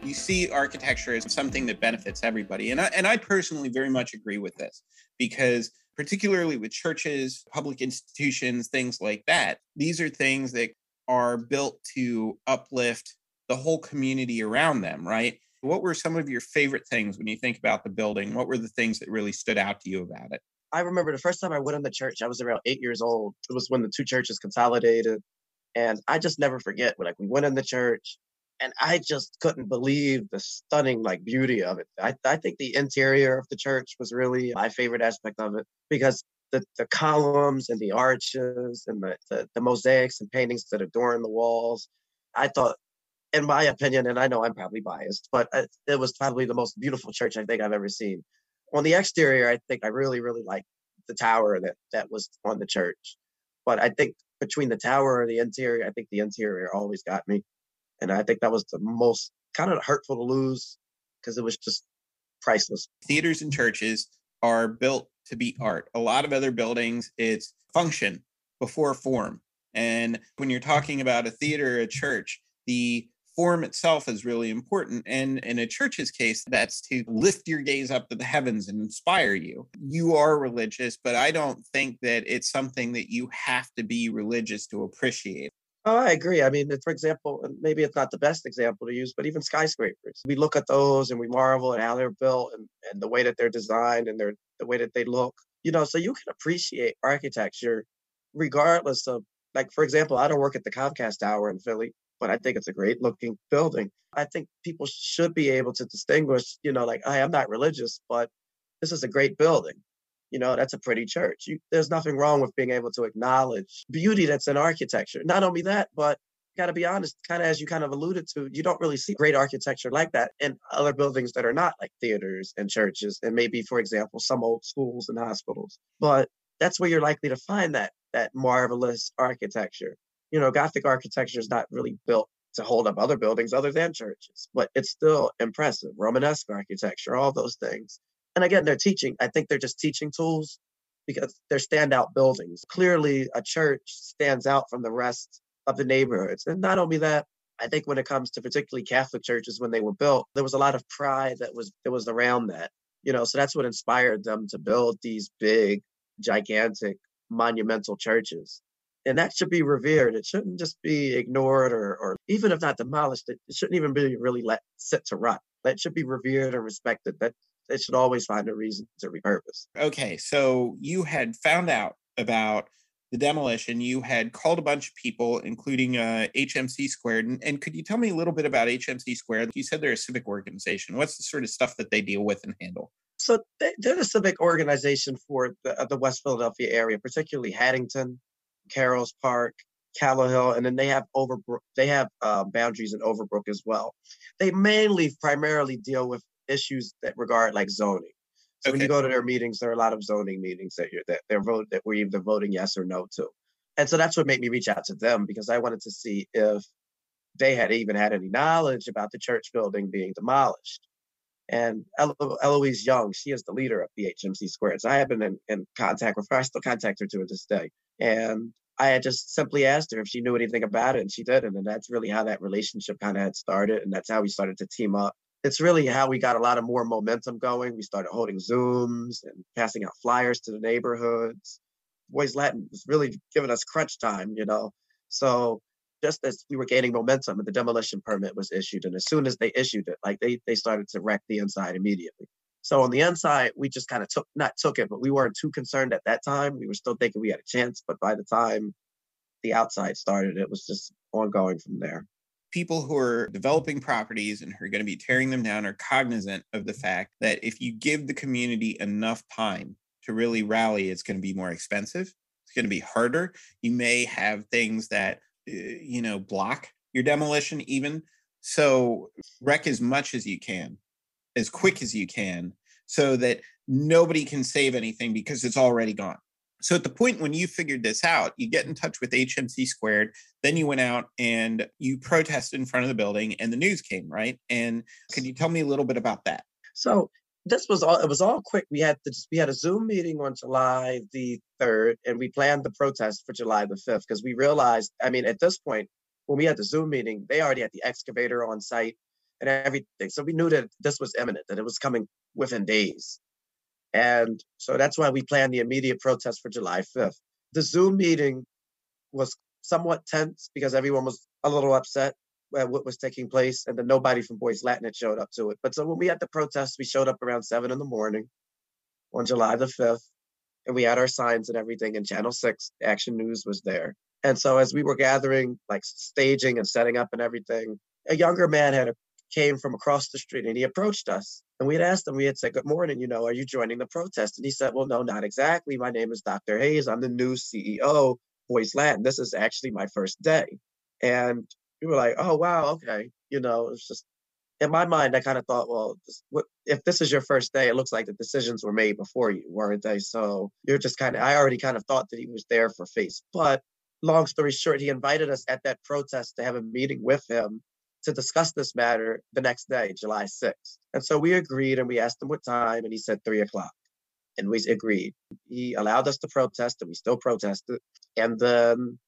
you see architecture as something that benefits everybody. And I, and I personally very much agree with this, because particularly with churches, public institutions, things like that, these are things that are built to uplift the whole community around them, right? What were some of your favorite things when you think about the building? What were the things that really stood out to you about it? I remember the first time I went in the church, I was around eight years old. It was when the two churches consolidated. And I just never forget when like we went in the church and I just couldn't believe the stunning like beauty of it. I, I think the interior of the church was really my favorite aspect of it, because the, the columns and the arches and the, the, the mosaics and paintings that adorn the walls, I thought, in my opinion, and I know I'm probably biased, but it, it was probably the most beautiful church I think I've ever seen. On the exterior, I think I really, really liked the tower that, that was on the church. But I think between the tower and the interior, I think the interior always got me. And I think that was the most kind of hurtful to lose, because it was just priceless. Theaters and churches are built to be art. A lot of other buildings, it's function before form. And when you're talking about a theater, a church, the form itself is really important. And in a church's case, that's to lift your gaze up to the heavens and inspire you. You are religious, but I don't think that it's something that you have to be religious to appreciate. Oh, I agree. I mean, for example, and maybe it's not the best example to use, but even skyscrapers. We look at those and we marvel at how they're built and, and the way that they're designed and their, the way that they look. You know, so you can appreciate architecture regardless of, like, for example, I don't work at the Comcast Tower in Philly, but I think it's a great looking building. I think people should be able to distinguish, you know, like, hey, I'm not religious, but this is a great building. You know, that's a pretty church. You, there's nothing wrong with being able to acknowledge beauty that's in architecture. Not only that, but you got to be honest, kind of as you kind of alluded to, you don't really see great architecture like that in other buildings that are not like theaters and churches and maybe, for example, some old schools and hospitals. But that's where you're likely to find that that marvelous architecture. You know, Gothic architecture is not really built to hold up other buildings other than churches, but it's still impressive. Romanesque architecture, all those things. And again, they're teaching. I think they're just teaching tools because they're standout buildings. Clearly, a church stands out from the rest of the neighborhoods. And not only that, I think when it comes to particularly Catholic churches, when they were built, there was a lot of pride that was that was around that. You know, so that's what inspired them to build these big, gigantic, monumental churches. And that should be revered. It shouldn't just be ignored or, or even if not demolished, it, it shouldn't even be really let sit to rot. That should be revered and respected. That it should always find a reason to repurpose. Okay, so you had found out about the demolition. You had called a bunch of people, including uh, H M C Squared. And, and could you tell me a little bit about H M C Squared? You said they're a civic organization. What's the sort of stuff that they deal with and handle? So they, they're a civic organization for the, the West Philadelphia area, particularly Haddington, Carroll's Park, Callow Hill, and then they have Overbrook. They have uh, boundaries in Overbrook as well. They mainly primarily deal with issues that regard like zoning. So okay. When you go to their meetings, there are a lot of zoning meetings that you're that they're vote that we're either voting yes or no to. And so that's what made me reach out to them, because I wanted to see if they had even had any knowledge about the church building being demolished. And Elo- Eloise Young, she is the leader of the H M C Squared. So I have been in, in contact with her. I still contact her to this day. And I had just simply asked her if she knew anything about it, and she didn't. And that's really how that relationship kind of had started. And that's how we started to team up. It's really how we got a lot of more momentum going. We started holding Zooms and passing out flyers to the neighborhoods. Boys' Latin was really giving us crunch time, you know. So just as we were gaining momentum, the demolition permit was issued. And as soon as they issued it, like they they started to wreck the inside immediately. So on the inside, we just kind of took, not took it, but we weren't too concerned at that time. We were still thinking we had a chance. But by the time the outside started, it was just ongoing from there. People who are developing properties and who are going to be tearing them down are cognizant of the fact that if you give the community enough time to really rally, it's going to be more expensive. It's going to be harder. You may have things that, you know, block your demolition even. So wreck as much as you can, as quick as you can, so that nobody can save anything because it's already gone. So at the point when you figured this out, you get in touch with H M C Squared, then you went out and you protested in front of the building and the news came, right? And could you tell me a little bit about that? So this was all, it was all quick. We had, this, we had a Zoom meeting on July the third, and we planned the protest for July the fifth, because we realized, I mean, at this point, when we had the Zoom meeting, they already had the excavator on site and everything. So we knew that this was imminent, that it was coming within days. And so that's why we planned the immediate protest for July fifth. The Zoom meeting was somewhat tense because everyone was a little upset at what was taking place, and then nobody from Boys Latin had showed up to it. But so when we had the protest, we showed up around seven in the morning on July the fifth, and we had our signs and everything, and Channel six Action News was there. And so as we were gathering, like staging and setting up and everything, a younger man had a came from across the street and he approached us. And we had asked him, we had said, good morning, you know, are you joining the protest? And he said, well, no, not exactly. My name is Doctor Hayes. I'm the new C E O, Boys Latin. This is actually my first day. And we were like, oh, wow, okay. You know, it's just, in my mind, I kind of thought, well, this, what, if this is your first day, it looks like the decisions were made before you, weren't they? So you're just kind of, I already kind of thought that he was there for face. But long story short, he invited us at that protest to have a meeting with him to discuss this matter the next day, July sixth. And so we agreed, and we asked him what time, and he said three o'clock. And we agreed. He allowed us to protest, and we still protested. And then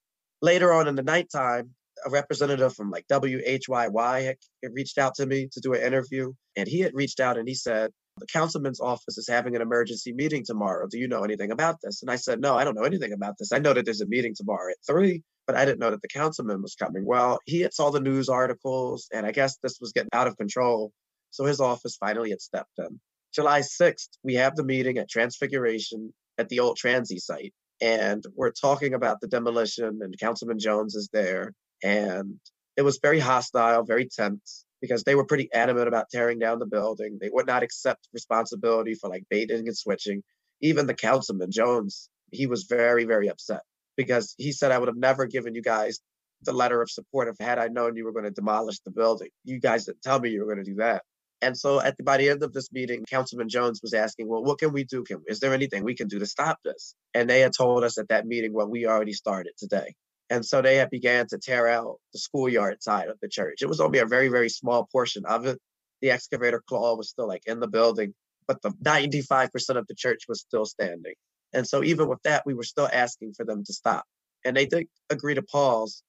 later on in the nighttime, a representative from like W H Y Y had reached out to me to do an interview. And he had reached out, and he said, the councilman's office is having an emergency meeting tomorrow. Do you know anything about this? And I said, no, I don't know anything about this. I know that there's a meeting tomorrow at three. But I didn't know that the councilman was coming. Well, he had saw the news articles, and I guess this was getting out of control. So his office finally had stepped in. July sixth, we have the meeting at Transfiguration at the old Transy site. And we're talking about the demolition, and Councilman Jones is there. And it was very hostile, very tense, because they were pretty adamant about tearing down the building. They would not accept responsibility for like baiting and switching. Even the Councilman Jones, he was very, very upset, because he said, I would have never given you guys the letter of support if had I known you were going to demolish the building. You guys didn't tell me you were going to do that. And so at the, by the end of this meeting, Councilman Jones was asking, well, what can we do? Can, is there anything we can do to stop this? And they had told us at that meeting what we already started today. And so they had began to tear out the schoolyard side of the church. It was only a very, very small portion of it. The excavator claw was still like in the building, but the ninety-five percent of the church was still standing. And so even with that, we were still asking for them to stop. And they did agree to pause,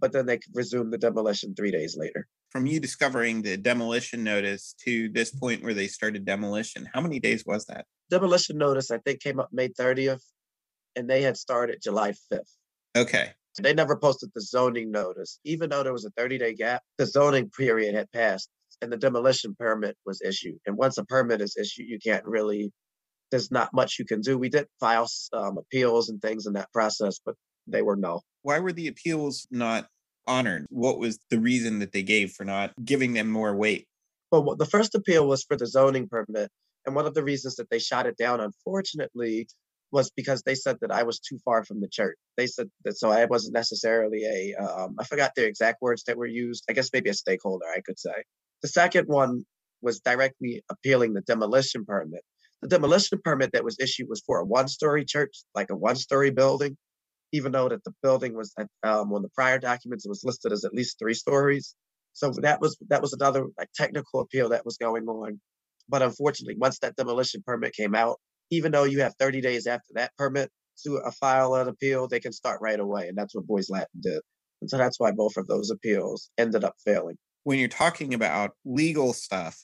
but then they resumed the demolition three days later. From you discovering the demolition notice to this point where they started demolition, how many days was that? Demolition notice, I think, came up May thirtieth, and they had started July fifth. Okay. They never posted the zoning notice. Even though there was a thirty-day gap, the zoning period had passed and the demolition permit was issued. And once a permit is issued, you can't really, there's not much you can do. We did file um, appeals and things in that process, but they were no. Why were the appeals not honored? What was the reason that they gave for not giving them more weight? Well, the first appeal was for the zoning permit. And one of the reasons that they shot it down, unfortunately, was because they said that I was too far from the church. They said that, so I wasn't necessarily a, um, I forgot the exact words that were used. I guess maybe a stakeholder, I could say. The second one was directly appealing the demolition permit. The demolition permit that was issued was for a one-story church, like a one-story building, even though that the building was, um, on the prior documents, it was listed as at least three stories. So that was, that was another like, technical appeal that was going on. But unfortunately, once that demolition permit came out, even though you have thirty days after that permit to file an appeal, they can start right away. And that's what Boys' Latin did. And so that's why both of those appeals ended up failing. When you're talking about legal stuff,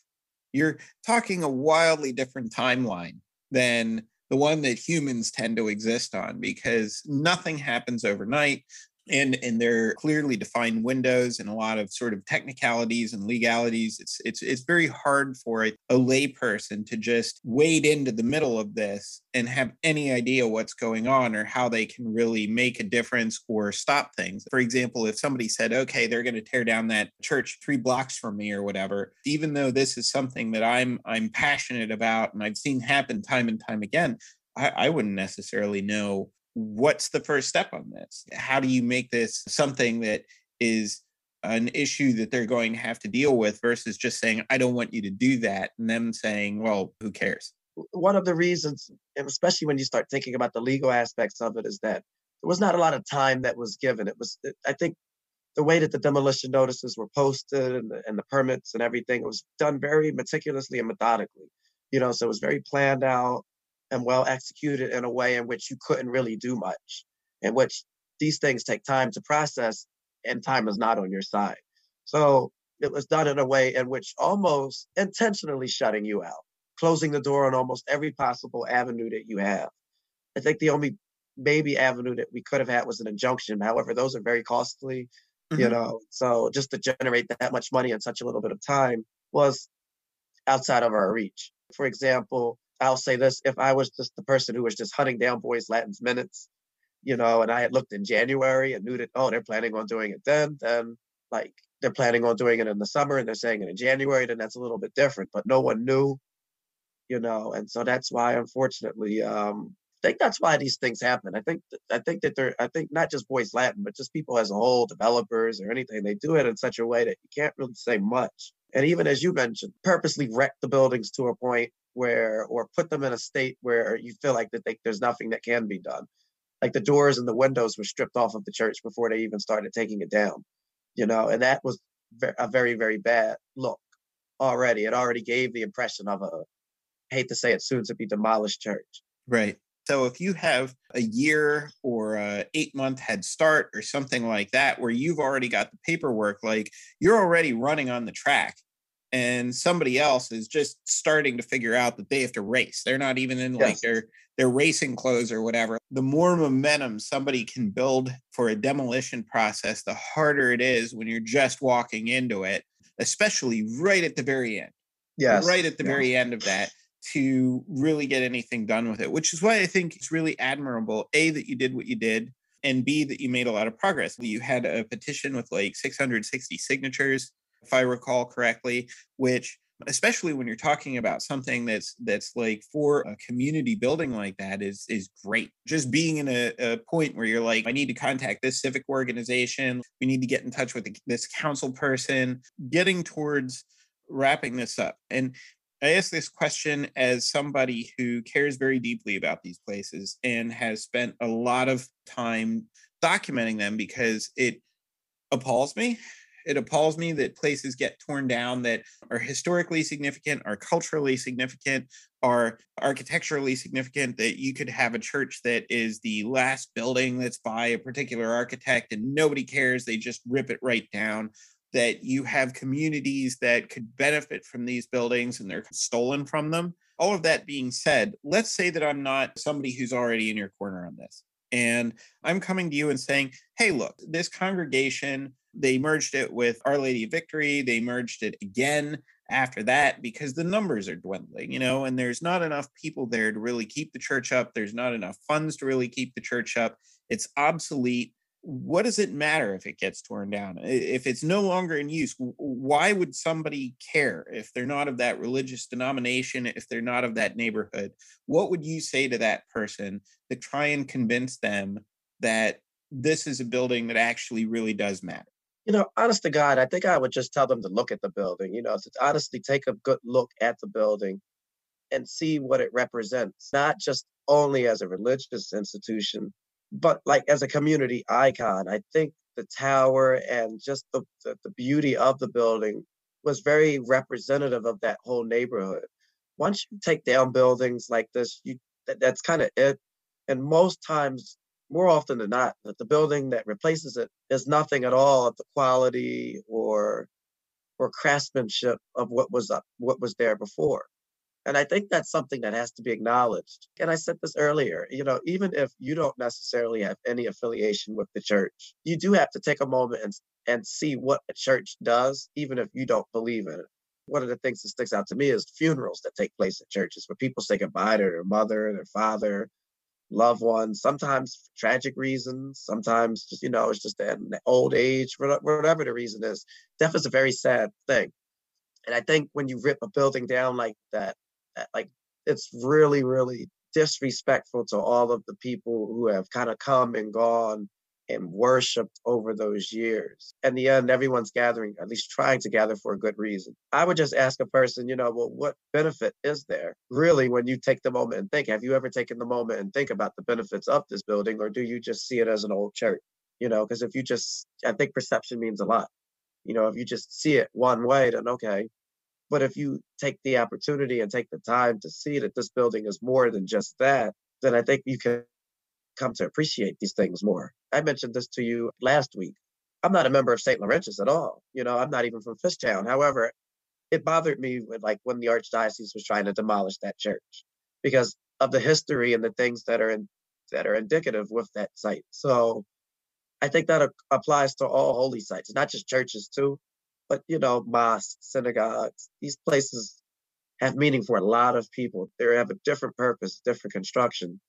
you're talking a wildly different timeline than the one that humans tend to exist on, because nothing happens overnight. And, and there are clearly defined windows and a lot of sort of technicalities and legalities. It's it's it's very hard for a, a layperson to just wade into the middle of this and have any idea what's going on or how they can really make a difference or stop things. For example, if somebody said, okay, they're going to tear down that church three blocks from me or whatever, even though this is something that I'm I'm passionate about and I've seen happen time and time again, I, I wouldn't necessarily know. What's the first step on this? How do you make this something that is an issue that they're going to have to deal with versus just saying, I don't want you to do that, and them saying, well, who cares? One of the reasons, and especially when you start thinking about the legal aspects of it, is that there was not a lot of time that was given. It was, I think, the way that the demolition notices were posted and the, and the permits and everything, it was done very meticulously and methodically. You know, so it was very planned out and well executed in a way in which you couldn't really do much, in which these things take time to process and time is not on your side. So it was done in a way in which almost intentionally shutting you out, closing the door on almost every possible avenue that you have. I think the only maybe avenue that we could have had was an injunction. However, those are very costly, mm-hmm. you know, so just to generate that much money in such a little bit of time was outside of our reach. For example, I'll say this, if I was just the person who was just hunting down Boys' Latin's minutes, you know, and I had looked in January and knew that, oh, they're planning on doing it then, then like they're planning on doing it in the summer and they're saying it in January, then that's a little bit different, but no one knew, you know, and so that's why, unfortunately, um, I think that's why these things happen. I think, I think that they're, I think not just Boys' Latin, but just people as a whole, developers or anything, they do it in such a way that you can't really say much. And even as you mentioned, purposely wreck the buildings to a point where, or put them in a state where you feel like that they, there's nothing that can be done. Like the doors and the windows were stripped off of the church before they even started taking it down, you know, and that was a very, very bad look already. It already gave the impression of a, I hate to say it, soon to be demolished church. Right. So if you have a year or a eight month head start or something like that, where you've already got the paperwork, like you're already running on the track and somebody else is just starting to figure out that they have to race. They're not even in yes. like their, their racing clothes or whatever. The more momentum somebody can build for a demolition process, the harder it is when you're just walking into it, especially right at the very end. Yes. Right at the yes. very end of that, to really get anything done with it, which is why I think it's really admirable, A, that you did what you did, and B, that you made a lot of progress. You had a petition with like six hundred sixty signatures, if I recall correctly, which, especially when you're talking about something that's that's like for a community building like that, is is great. Just being in a, a point where you're like, I need to contact this civic organization, we need to get in touch with the, this council person, getting towards wrapping this up. And I ask this question as somebody who cares very deeply about these places and has spent a lot of time documenting them because it appalls me It appalls me that places get torn down that are historically significant, are culturally significant, are architecturally significant, that you could have a church that is the last building that's by a particular architect and nobody cares. They just rip it right down. That you have communities that could benefit from these buildings and they're stolen from them. All of that being said, let's say that I'm not somebody who's already in your corner on this. And I'm coming to you and saying, hey, look, this congregation, they merged it with Our Lady of Victory. They merged it again after that because the numbers are dwindling, you know, and there's not enough people there to really keep the church up. There's not enough funds to really keep the church up. It's obsolete. What does it matter if it gets torn down? If it's no longer in use, why would somebody care if they're not of that religious denomination, if they're not of that neighborhood? What would you say to that person to try and convince them that this is a building that actually really does matter? You know, honest to God, I think I would just tell them to look at the building. You know, to honestly take a good look at the building and see what it represents, not just only as a religious institution, but like as a community icon. I think the tower and just the, the, the beauty of the building was very representative of that whole neighborhood. Once you take down buildings like this, you that, that's kind of it. And most times, more often than not, that the building that replaces it is nothing at all of the quality or or craftsmanship of what was up, what was there before. And I think that's something that has to be acknowledged. And I said this earlier, you know, even if you don't necessarily have any affiliation with the church, you do have to take a moment and, and see what a church does, even if you don't believe in it. One of the things that sticks out to me is funerals that take place at churches where people say goodbye to their mother, their father, loved ones, sometimes for tragic reasons, sometimes just, you know, it's just that old age, whatever the reason is. Death is a very sad thing. And I think when you rip a building down like that, like it's really, really disrespectful to all of the people who have kind of come and gone and worshiped over those years. In the end, everyone's gathering, at least trying to gather for a good reason. I would just ask a person, you know, well, what benefit is there really when you take the moment and think? Have you ever taken the moment and think about the benefits of this building, or do you just see it as an old church? You know, because if you just, I think perception means a lot. You know, if you just see it one way, then okay. But if you take the opportunity and take the time to see that this building is more than just that, then I think you can come to appreciate these things more. I mentioned this to you last week. I'm not a member of Saint Laurentius at all. You know, I'm not even from Fishtown. However, it bothered me when, like when the Archdiocese was trying to demolish that church because of the history and the things that are in, that are indicative with that site. So I think that a- applies to all holy sites, not just churches too. But, you know, mosques, synagogues, these places have meaning for a lot of people. They have a different purpose, different construction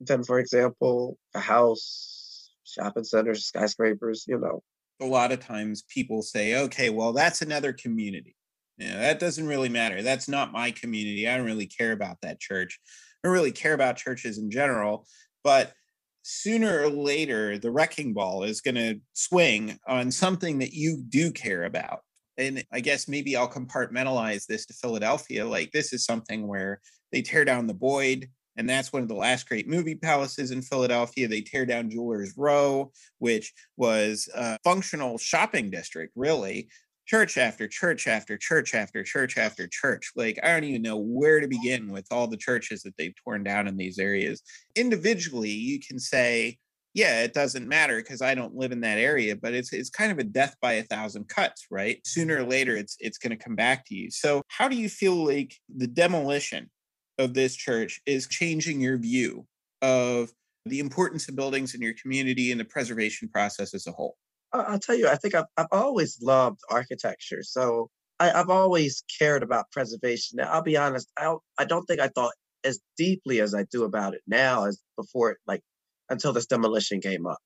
than, for example, a house, shopping centers, skyscrapers, you know. A lot of times people say, okay, well, that's another community. Yeah, that doesn't really matter. That's not my community. I don't really care about that church. I don't really care about churches in general. But sooner or later, the wrecking ball is going to swing on something that you do care about. And I guess maybe I'll compartmentalize this to Philadelphia. Like this is something where they tear down the Boyd, and that's one of the last great movie palaces in Philadelphia. They tear down Jewelers Row, which was a functional shopping district, really. Church after church after church after church after church. Like, I don't even know where to begin with all the churches that they've torn down in these areas. Individually, you can say, yeah, it doesn't matter because I don't live in that area, but it's it's kind of a death by a thousand cuts, right? Sooner or later, it's it's going to come back to you. So how do you feel like the demolition of this church is changing your view of the importance of buildings in your community and the preservation process as a whole? I'll tell you, I think I've, I've always loved architecture. So I, I've always cared about preservation. Now, I'll be honest, I don't, I don't think I thought as deeply as I do about it now as before, like until this demolition came up.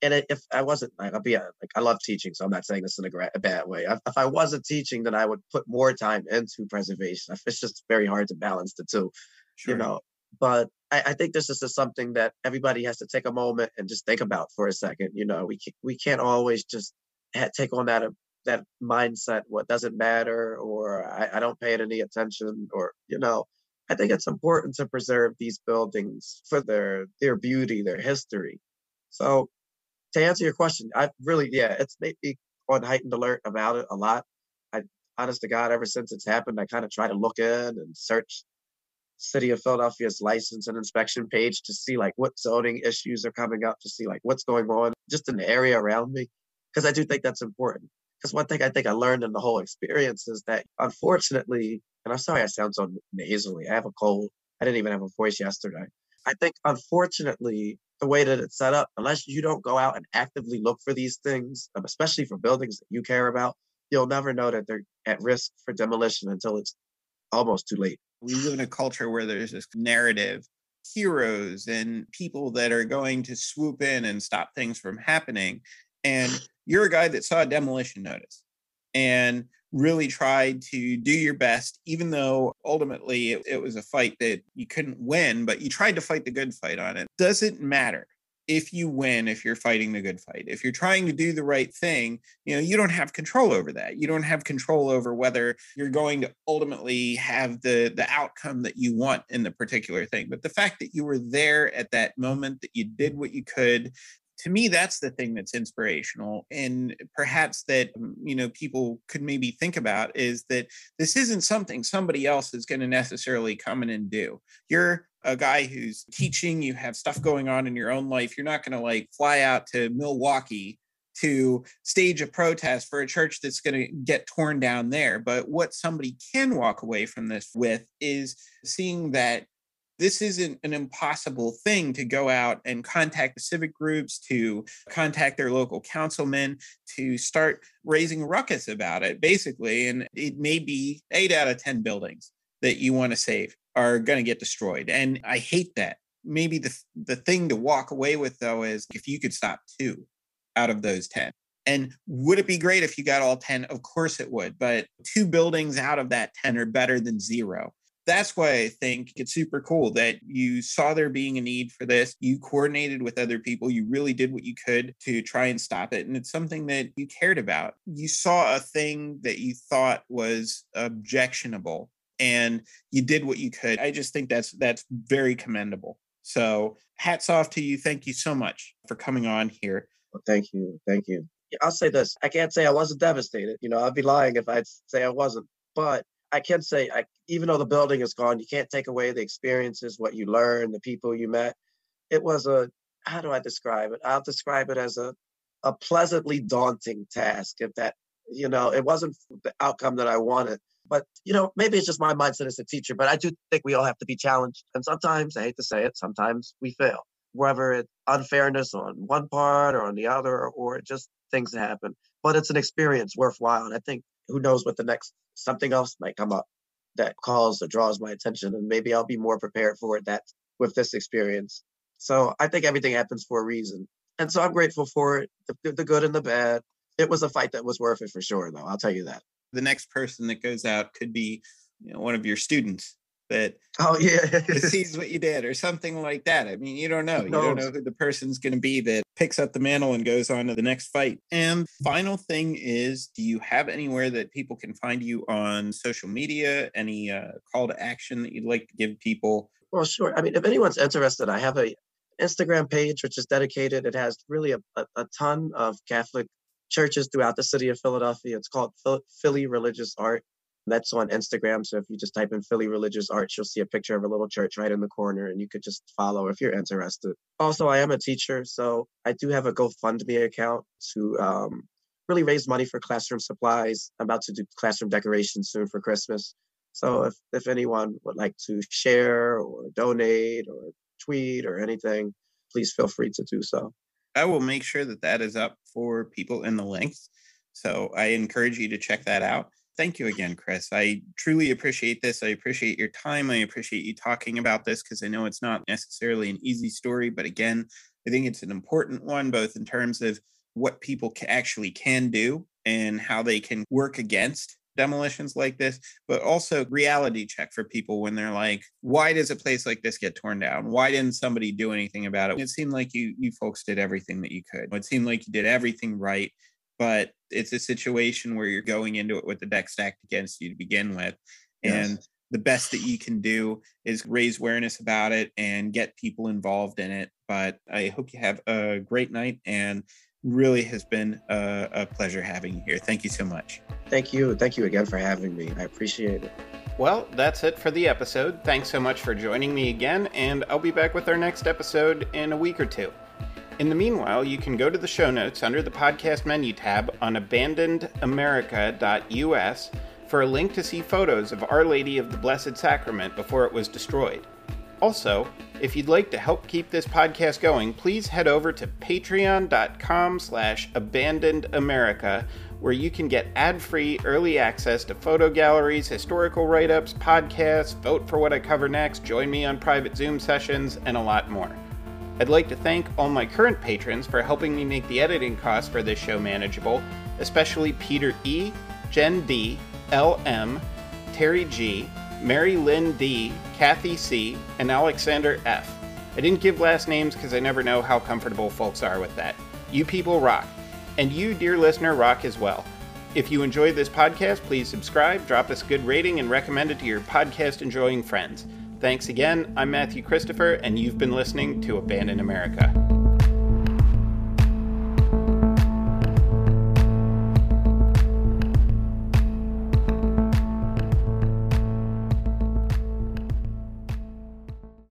And if I wasn't, like, I'll be like, I love teaching, so I'm not saying this in a, gra- a bad way. I, if I wasn't teaching, then I would put more time into preservation. It's just very hard to balance the two, sure. You know. But I, I think this is just something that everybody has to take a moment and just think about for a second. You know, we can't, we can't always just ha- take on that uh, that mindset. What doesn't matter, or I, I don't pay it any attention, or you know, I think it's important to preserve these buildings for their their beauty, their history. So, to answer your question, I really, yeah, it's made me on heightened alert about it a lot. I, honest to God, ever since it's happened, I kind of try to look in and search City of Philadelphia's license and inspection page to see like what zoning issues are coming up, to see like what's going on just in the area around me. Because I do think that's important. Because one thing I think I learned in the whole experience is that, unfortunately, and I'm sorry I sound so nasally, I have a cold. I didn't even have a voice yesterday. I think, unfortunately, the way that it's set up, unless you don't go out and actively look for these things, especially for buildings that you care about, you'll never know that they're at risk for demolition until it's almost too late. We live in a culture where there's this narrative, heroes and people that are going to swoop in and stop things from happening. And you're a guy that saw a demolition notice and really tried to do your best, even though ultimately it, it was a fight that you couldn't win, but you tried to fight the good fight on it. Doesn't matter if you win, if you're fighting the good fight. If you're trying to do the right thing, you know, you don't have control over that. You don't have control over whether you're going to ultimately have the, the outcome that you want in the particular thing. But the fact that you were there at that moment, that you did what you could, to me, that's the thing that's inspirational, and perhaps that, you know, people could maybe think about is that this isn't something somebody else is going to necessarily come in and do. You're a guy who's teaching, you have stuff going on in your own life. You're not going to like fly out to Milwaukee to stage a protest for a church that's going to get torn down there. But what somebody can walk away from this with is seeing that this isn't an impossible thing to go out and contact the civic groups, to contact their local councilmen, to start raising ruckus about it, basically. And it may be eight out of ten buildings that you want to save are going to get destroyed. And I hate that. Maybe the, the thing to walk away with, though, is if you could stop two out of those ten. And would it be great if you got all ten? Of course it would. But two buildings out of that ten are better than zero. That's why I think it's super cool that you saw there being a need for this. You coordinated with other people. You really did what you could to try and stop it. And it's something that you cared about. You saw a thing that you thought was objectionable and you did what you could. I just think that's that's very commendable. So hats off to you. Thank you so much for coming on here. Well, thank you. Thank you. I'll say this. I can't say I wasn't devastated. You know, I'd be lying if I'd say I wasn't. But I can say, I, even though the building is gone, you can't take away the experiences, what you learned, the people you met. It was a, how do I describe it? I'll describe it as a, a pleasantly daunting task. If that, you know, it wasn't the outcome that I wanted. But, you know, maybe it's just my mindset as a teacher, but I do think we all have to be challenged. And sometimes, I hate to say it, sometimes we fail. Whether it's unfairness on one part or on the other, or just things happen. But it's an experience worthwhile. And I think, who knows what the next, something else might come up that calls or draws my attention, and maybe I'll be more prepared for it that with this experience. So I think everything happens for a reason. And so I'm grateful for it, the, the good and the bad. It was a fight that was worth it for sure, though. I'll tell you that. The next person that goes out could be, you know, one of your students that oh, yeah. sees what you did or something like that. I mean, you don't know. You don't know who the person's going to be that picks up the mantle and goes on to the next fight. And final thing is, do you have anywhere that people can find you on social media? Any uh, call to action that you'd like to give people? Well, sure. I mean, if anyone's interested, I have a Instagram page, which is dedicated. It has really a, a, a ton of Catholic churches throughout the city of Philadelphia. It's called Philly Religious Art. That's on Instagram. So if you just type in Philly Religious Arts, you'll see a picture of a little church right in the corner, and you could just follow if you're interested. Also, I am a teacher, so I do have a GoFundMe account to um, really raise money for classroom supplies. I'm about to do classroom decorations soon for Christmas. So if, if anyone would like to share or donate or tweet or anything, please feel free to do so. I will make sure that that is up for people in the links. So I encourage you to check that out. Thank you again, Chris. I truly appreciate this. I appreciate your time. I appreciate you talking about this because I know it's not necessarily an easy story, but again, I think it's an important one, both in terms of what people actually can do and how they can work against demolitions like this, but also reality check for people when they're like, why does a place like this get torn down? Why didn't somebody do anything about it? It seemed like you, you folks did everything that you could. It seemed like you did everything right. But it's a situation where you're going into it with the deck stacked against you to begin with. And yes, the best that you can do is raise awareness about it and get people involved in it. But I hope you have a great night. And really has been a, a pleasure having you here. Thank you so much. Thank you. Thank you again for having me. I appreciate it. Well, that's it for the episode. Thanks so much for joining me again, and I'll be back with our next episode in a week or two. In the meanwhile, you can go to the show notes under the podcast menu tab on abandoned america dot u s for a link to see photos of Our Lady of the Blessed Sacrament before it was destroyed. Also, if you'd like to help keep this podcast going, please head over to patreon dot com slash abandoned america, where you can get ad-free early access to photo galleries, historical write-ups, podcasts, vote for what I cover next, join me on private Zoom sessions, and a lot more. I'd like to thank all my current patrons for helping me make the editing costs for this show manageable, especially Peter E., Jen D., L M, Terry G., Mary Lynn D., Kathy C., and Alexander F. I didn't give last names because I never know how comfortable folks are with that. You people rock. And you, dear listener, rock as well. If you enjoyed this podcast, please subscribe, drop us a good rating, and recommend it to your podcast-enjoying friends. Thanks again. I'm Matthew Christopher, and you've been listening to Abandoned America.